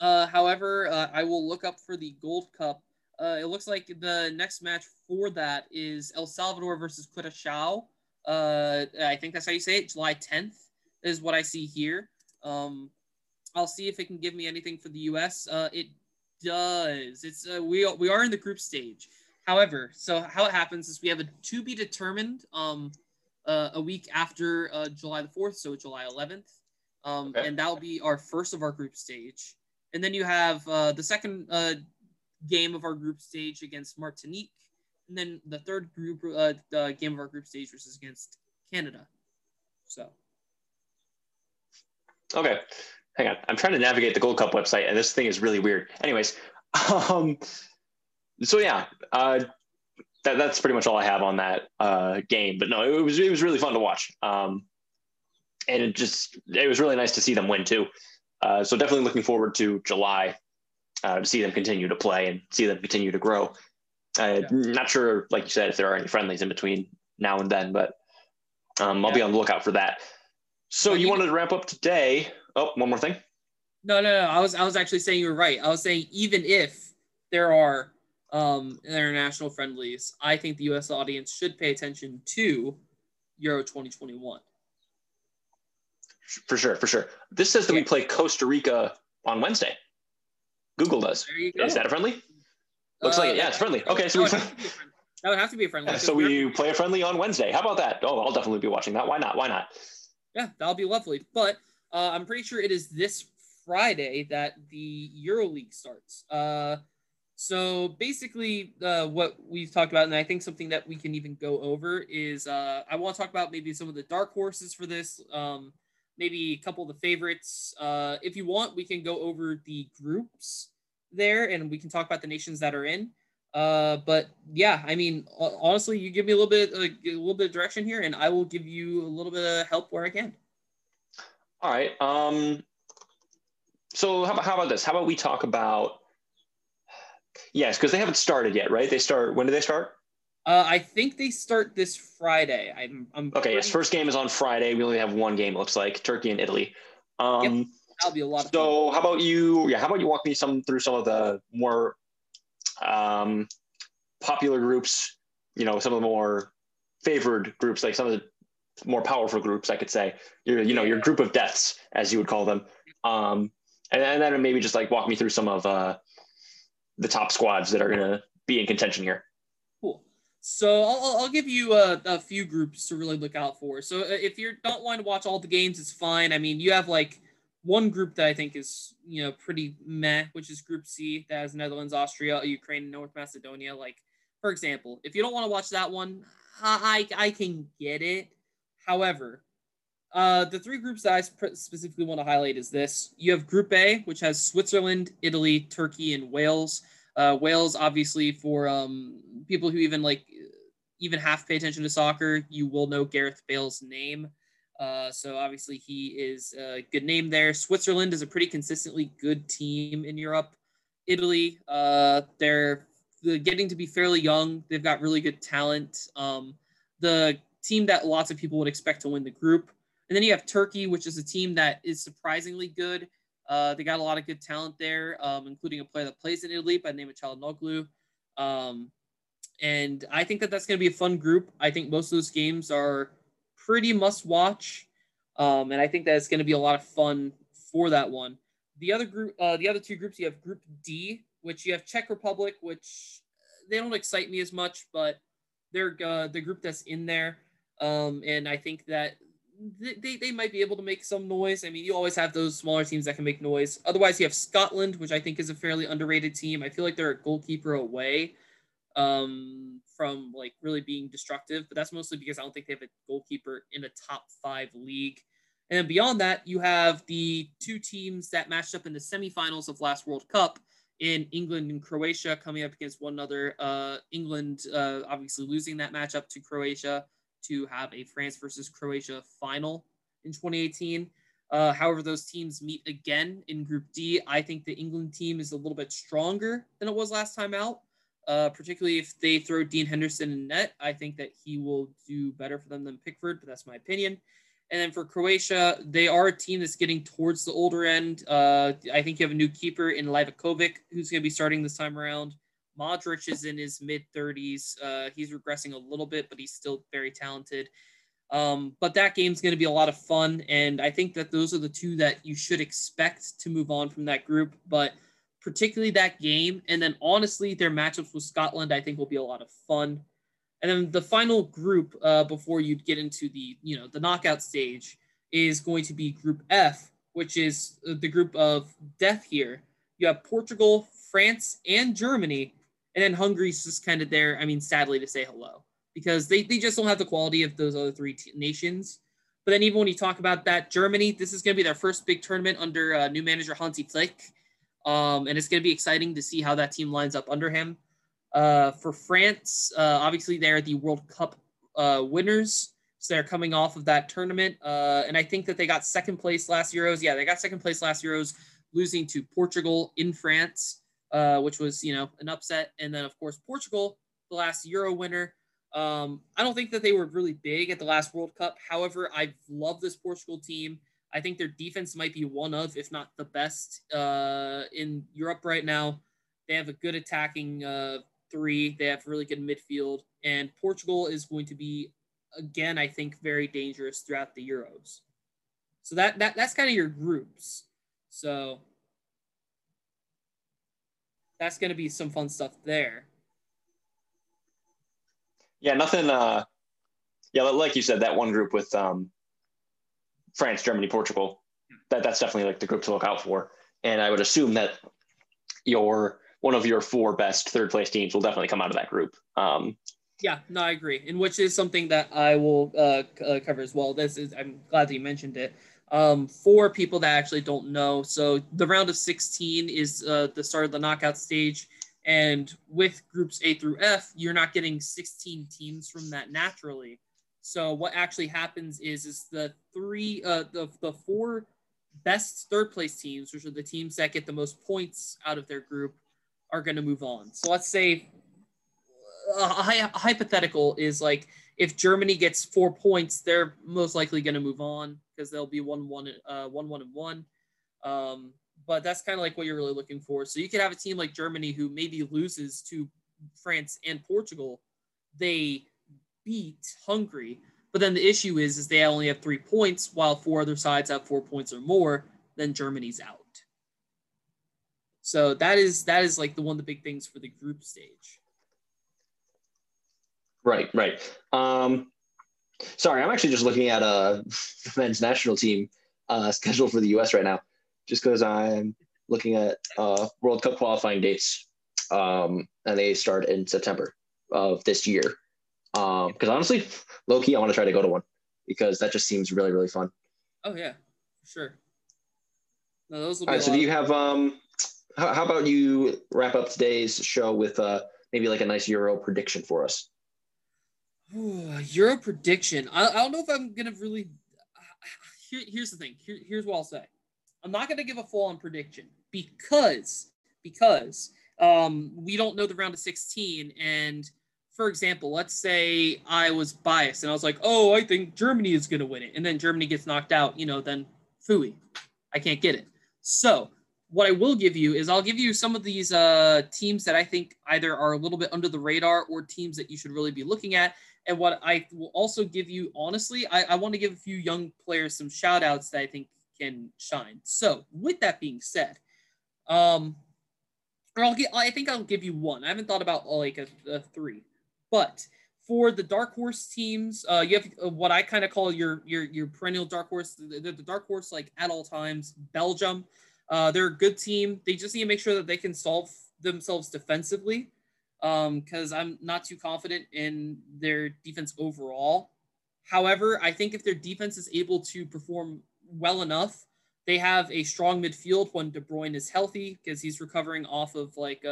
However, I will look up for the Gold Cup. It looks like the next match for that is El Salvador versus Curaçao. I think that's how you say it. July 10th is what I see here. I'll see if it can give me anything for the U.S. It does. It's we are in the group stage. However, so how it happens is we have a to be determined a week after July the 4th, so July 11th. Okay. And that'll be our first of our group stage. And then you have the second game of our group stage against Martinique. And then the third group the game of our group stage, which is against Canada. So. Okay. Hang on. I'm trying to navigate the Gold Cup website, and this thing is really weird. Anyways. So, yeah. That's pretty much all I have on that game. But, no, it was really fun to watch. And it was really nice to see them win, too. So definitely looking forward to July to see them continue to play and see them continue to grow. Not sure, like you said, if there are any friendlies in between now and then, but I'll be on the lookout for that. So you wanted to wrap up today. Oh, one more thing. No. I was actually saying you were right. I was saying even if there are international friendlies, I think the U.S. audience should pay attention to Euro 2021. For sure. This says that we play Costa Rica on Wednesday. Google does. There you go. Is that a friendly? Looks like it. Yeah, it's friendly. Okay, so that would have to be a friendly. So we play a friendly on Wednesday. How about that? Oh, I'll definitely be watching that. Why not? Yeah, that'll be lovely. But I'm pretty sure it is this Friday that the EuroLeague starts. So basically what we've talked about, and I think something that we can even go over is I want to talk about maybe some of the dark horses for this, maybe a couple of the favorites. If you want, we can go over the groups there and we can talk about the nations that are in. But yeah, I mean, honestly, you give me a little bit of direction here and I will give you a little bit of help where I can. All right. So how about this? How about we talk about, yes, because they haven't started yet, right? When do they start? I think they start this Friday. Okay. Yes. First game is on Friday. We only have one game, it looks like, Turkey and Italy. Yep. That'll be a lot of fun. So how about you walk me through some of the more popular groups, some of the more favored groups, like some of the more powerful groups, I could say, your group of deaths, as you would call them. And then maybe just like walk me through some of the top squads that are going to be in contention here. Cool. So I'll give you a few groups to really look out for. So if you don't want to watch all the games, it's fine. I mean, you have like one group that I think is, pretty meh, which is Group C, that has Netherlands, Austria, Ukraine, and North Macedonia. Like, for example, if you don't want to watch that one, I can get it. However, the three groups that I specifically want to highlight is this. You have Group A, which has Switzerland, Italy, Turkey, and Wales. Wales, obviously, for people who even half pay attention to soccer, you will know Gareth Bale's name. So obviously he is a good name there. Switzerland is a pretty consistently good team in Europe. Italy, they're getting to be fairly young. They've got really good talent. The team that lots of people would expect to win the group. And then you have Turkey, which is a team that is surprisingly good. They got a lot of good talent there, including a player that plays in Italy by the name of Çalhanoğlu. And I think that's going to be a fun group. I think most of those games are pretty must watch. And I think that it's going to be a lot of fun for that one. The other two groups, you have Group D, which you have Czech Republic, which they don't excite me as much, but they're the group that's in there. And I think that they might be able to make some noise. I mean, you always have those smaller teams that can make noise. Otherwise, you have Scotland, which I think is a fairly underrated team. I feel like they're a goalkeeper away from really being destructive, but that's mostly because I don't think they have a goalkeeper in a top 5 league. And then beyond that, you have the two teams that matched up in the semifinals of last World Cup in England and Croatia coming up against one another. England obviously losing that matchup to Croatia to have a France versus Croatia final in 2018. However, those teams meet again in Group D. I think the England team is a little bit stronger than it was last time out. Particularly if they throw Dean Henderson in net, I think that he will do better for them than Pickford, but that's my opinion. And then for Croatia, they are a team that's getting towards the older end. I think you have a new keeper in Livakovic, who's going to be starting this time around. Modric is in his mid-30s. He's regressing a little bit, but he's still very talented. But that game's going to be a lot of fun, and I think that those are the two that you should expect to move on from that group, but particularly that game. And then honestly, their matchups with Scotland, I think, will be a lot of fun. And then the final group before you get into the, you know, the knockout stage is going to be Group F, which is the group of death here. You have Portugal, France, and Germany. And then Hungary's just kind of there, I mean, sadly, to say hello, because they just don't have the quality of those other three nations. But then even when you talk about that, Germany, this is going to be their first big tournament under new manager Hansi Flick. And it's going to be exciting to see how that team lines up under him. For France, obviously, they're the World Cup winners. So they're coming off of that tournament. And I think that they got second place last Euros. Yeah, they got second place last Euros, losing to Portugal in France, which was, you know, an upset. And then, of course, Portugal, the last Euro winner. I don't think that they were really big at the last World Cup. However, I love this Portugal team. I think their defense might be one of, if not the best, in Europe right now. They have a good attacking three. They have really good midfield. And Portugal is going to be, again, I think, very dangerous throughout the Euros. So that's kind of your groups. So that's going to be some fun stuff there. Yeah, nothing. Like you said, that one group with France, Germany, Portugal, that's definitely like the group to look out for. And I would assume that one of your four best third place teams will definitely come out of that group. Yeah, no, I agree. And which is something that I will cover as well. I'm glad that you mentioned it. For people that actually don't know, so the round of 16 is the start of the knockout stage. And with groups A through F, you're not getting 16 teams from that naturally. So what actually happens is the four best third place teams, which are the teams that get the most points out of their group, are going to move on. So let's say a hypothetical is like if Germany gets 4 points, they're most likely going to move on because they'll be 1-1 and 1. But that's kind of like what you're really looking for. So you could have a team like Germany who maybe loses to France and Portugal. They beat Hungary. But then the issue is they only have 3 points, while four other sides have 4 points or more, then Germany's out. So that is like one of the big things for the group stage. Right. Sorry, I'm actually just looking at the men's national team schedule for the U.S. right now, just because I'm looking at World Cup qualifying dates, and they start in September of this year. Because honestly, low-key, I want to try to go to one because that just seems really, really fun. Oh, yeah, sure. No, those will be all right, so do you have how about you wrap up today's show with maybe like a nice Euro prediction for us? Ooh, Euro prediction. I don't know if I'm going to really – here's the thing. Here's what I'll say. I'm not going to give a full-on prediction because we don't know the round of 16. And, for example, let's say I was biased and I was like, oh, I think Germany is going to win it. And then Germany gets knocked out, you know, then phooey. I can't get it. So what I will give you is I'll give you some of these teams that I think either are a little bit under the radar or teams that you should really be looking at. And what I will also give you, honestly, I want to give a few young players some shout-outs that I think can shine. So with that being said, I think I'll give you one. I haven't thought about like a three, but for the dark horse teams, you have what I kind of call your perennial dark horse, the dark horse like at all times. Belgium, they're a good team. They just need to make sure that they can solve themselves defensively, because I'm not too confident in their defense overall. However, I think if their defense is able to perform well enough, they have a strong midfield when De Bruyne is healthy, because he's recovering off of like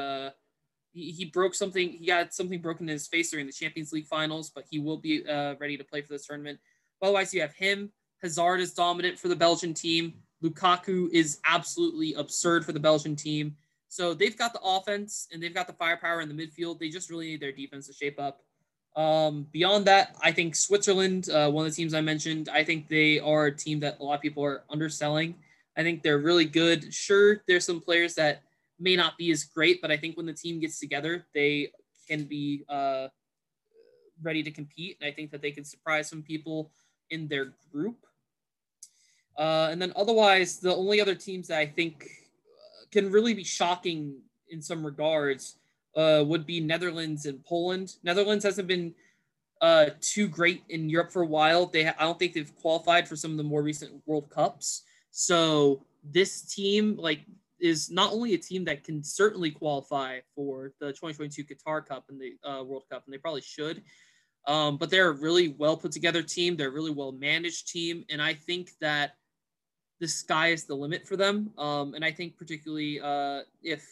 he broke something. He got something broken in his face during the Champions League finals, but he will be ready to play for this tournament. Otherwise, you have him. Hazard is dominant for the Belgian team. Lukaku is absolutely absurd for the Belgian team. So they've got the offense and they've got the firepower in the midfield. They just really need their defense to shape up. Beyond that, I think Switzerland, one of the teams I mentioned, I think they are a team that a lot of people are underselling. I think they're really good. Sure, there's some players that may not be as great, but I think when the team gets together, they can be ready to compete. And I think that they can surprise some people in their group. And then otherwise, the only other teams that I think can really be shocking in some regards would be Netherlands and Poland. Netherlands hasn't been too great in Europe for a while. I don't think they've qualified for some of the more recent World Cups. So this team is not only a team that can certainly qualify for the 2022 Qatar Cup and the World Cup, and they probably should, but they're a really well put together team. They're a really well managed team. And I think that the sky is the limit for them. And I think particularly if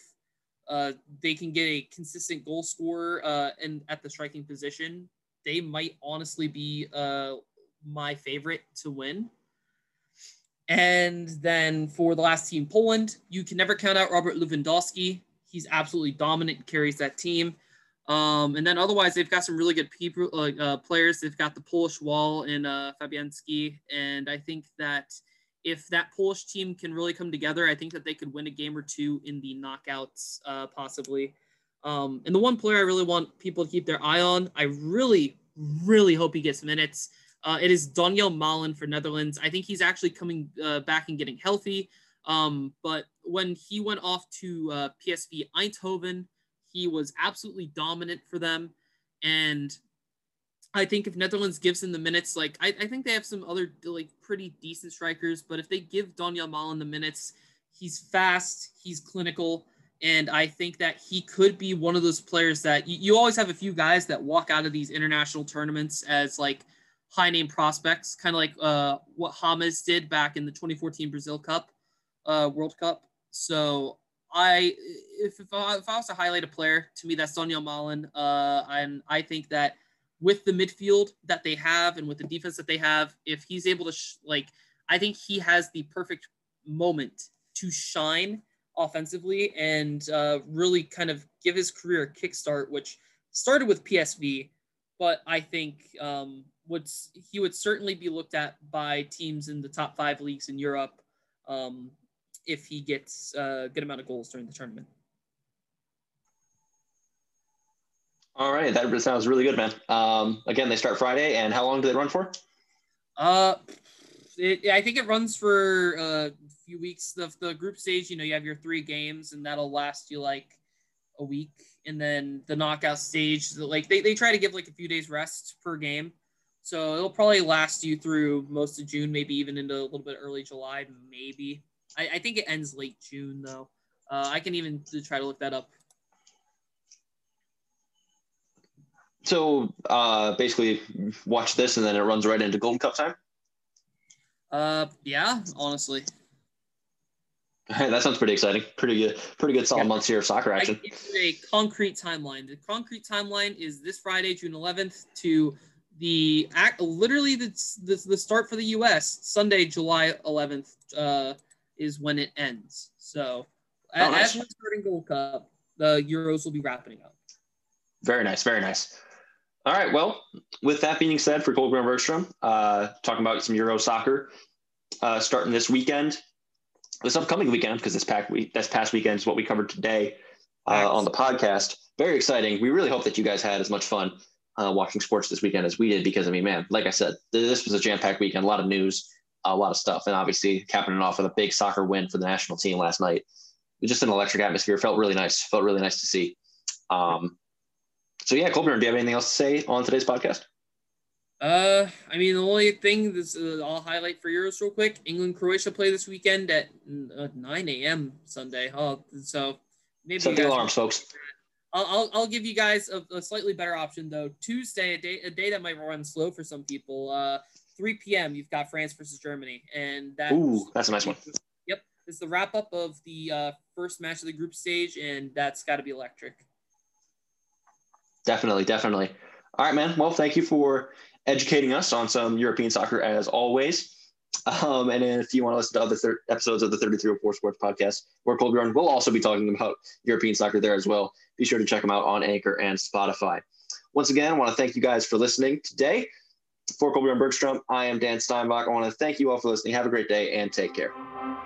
they can get a consistent goal scorer and at the striking position, they might honestly be my favorite to win. And then for the last team, Poland, you can never count out Robert Lewandowski. He's absolutely dominant, carries that team. And then otherwise, they've got some really good people, players. They've got the Polish Wall in Fabianski. And I think that if that Polish team can really come together, I think that they could win a game or two in the knockouts, possibly. And the one player I really want people to keep their eye on, I really, really hope he gets minutes. It is Daniel Malin for Netherlands. I think he's actually coming back and getting healthy. But when he went off to PSV Eindhoven, he was absolutely dominant for them. And I think if Netherlands gives him the minutes, I think they have some other pretty decent strikers, but if they give Daniel Malin the minutes, he's fast, he's clinical. And I think that he could be one of those players that you always have a few guys that walk out of these international tournaments as high name prospects, kind of what James did back in the 2014 Brazil Cup, World Cup. So if I was to highlight a player, to me, that's Daniel Malin. And I think that with the midfield that they have and with the defense that they have, if he's able to, I think he has the perfect moment to shine offensively and really kind of give his career a kickstart, which started with PSV, but I think he would certainly be looked at by teams in the top 5 leagues in Europe if he gets a good amount of goals during the tournament. All right, that sounds really good, man. Again, they start Friday, and how long do they run for? I think it runs for a few weeks. The group stage, you have your 3 games, and that'll last you a week. And then the knockout stage, they try to give a few days rest per game. So it'll probably last you through most of June, maybe even into a little bit early July, maybe. I think it ends late June, though. I can even try to look that up. So basically watch this, and then it runs right into Gold Cup time? Yeah, honestly. That sounds pretty exciting. Pretty good solid months here of soccer action. I give you a concrete timeline. The concrete timeline is this Friday, June 11th, to the start for the U.S. Sunday, July 11th is when it ends. So as we're starting Gold Cup, the Euros will be wrapping up. Very nice, very nice. All right, well, with that being said, for Kolbjorn Bergstrom, talking about some Euro soccer, starting this weekend, this upcoming weekend, because this past weekend is what we covered today on the podcast. Very exciting. We really hope that you guys had as much fun watching sports this weekend as we did, because, I mean, man, like I said, this was a jam-packed weekend, a lot of news, a lot of stuff, and obviously capping it off with a big soccer win for the national team last night. It was just an electric atmosphere. Felt really nice to see. So, yeah, Kolbjorn, do you have anything else to say on today's podcast? I mean, the only thing I'll highlight for Euros real quick, England-Croatia play this weekend at 9 a.m. Sunday. So maybe set the alarms, folks. I'll give you guys a slightly better option, though. Tuesday, a day that might run slow for some people, 3 p.m., you've got France versus Germany. And that's a nice one. Yep. It's the wrap-up of the first match of the group stage, and that's got to be electric. Definitely. All right, man. Well, thank you for educating us on some European soccer as always. And if you want to listen to other episodes of the 3304 Sports Podcast, where Kolbjorn will also be talking about European soccer there as well, be sure to check them out on Anchor and Spotify. Once again, I want to thank you guys for listening today. For Kolbjorn Bergstrom, I am Dan Steinbach. I want to thank you all for listening. Have a great day and take care.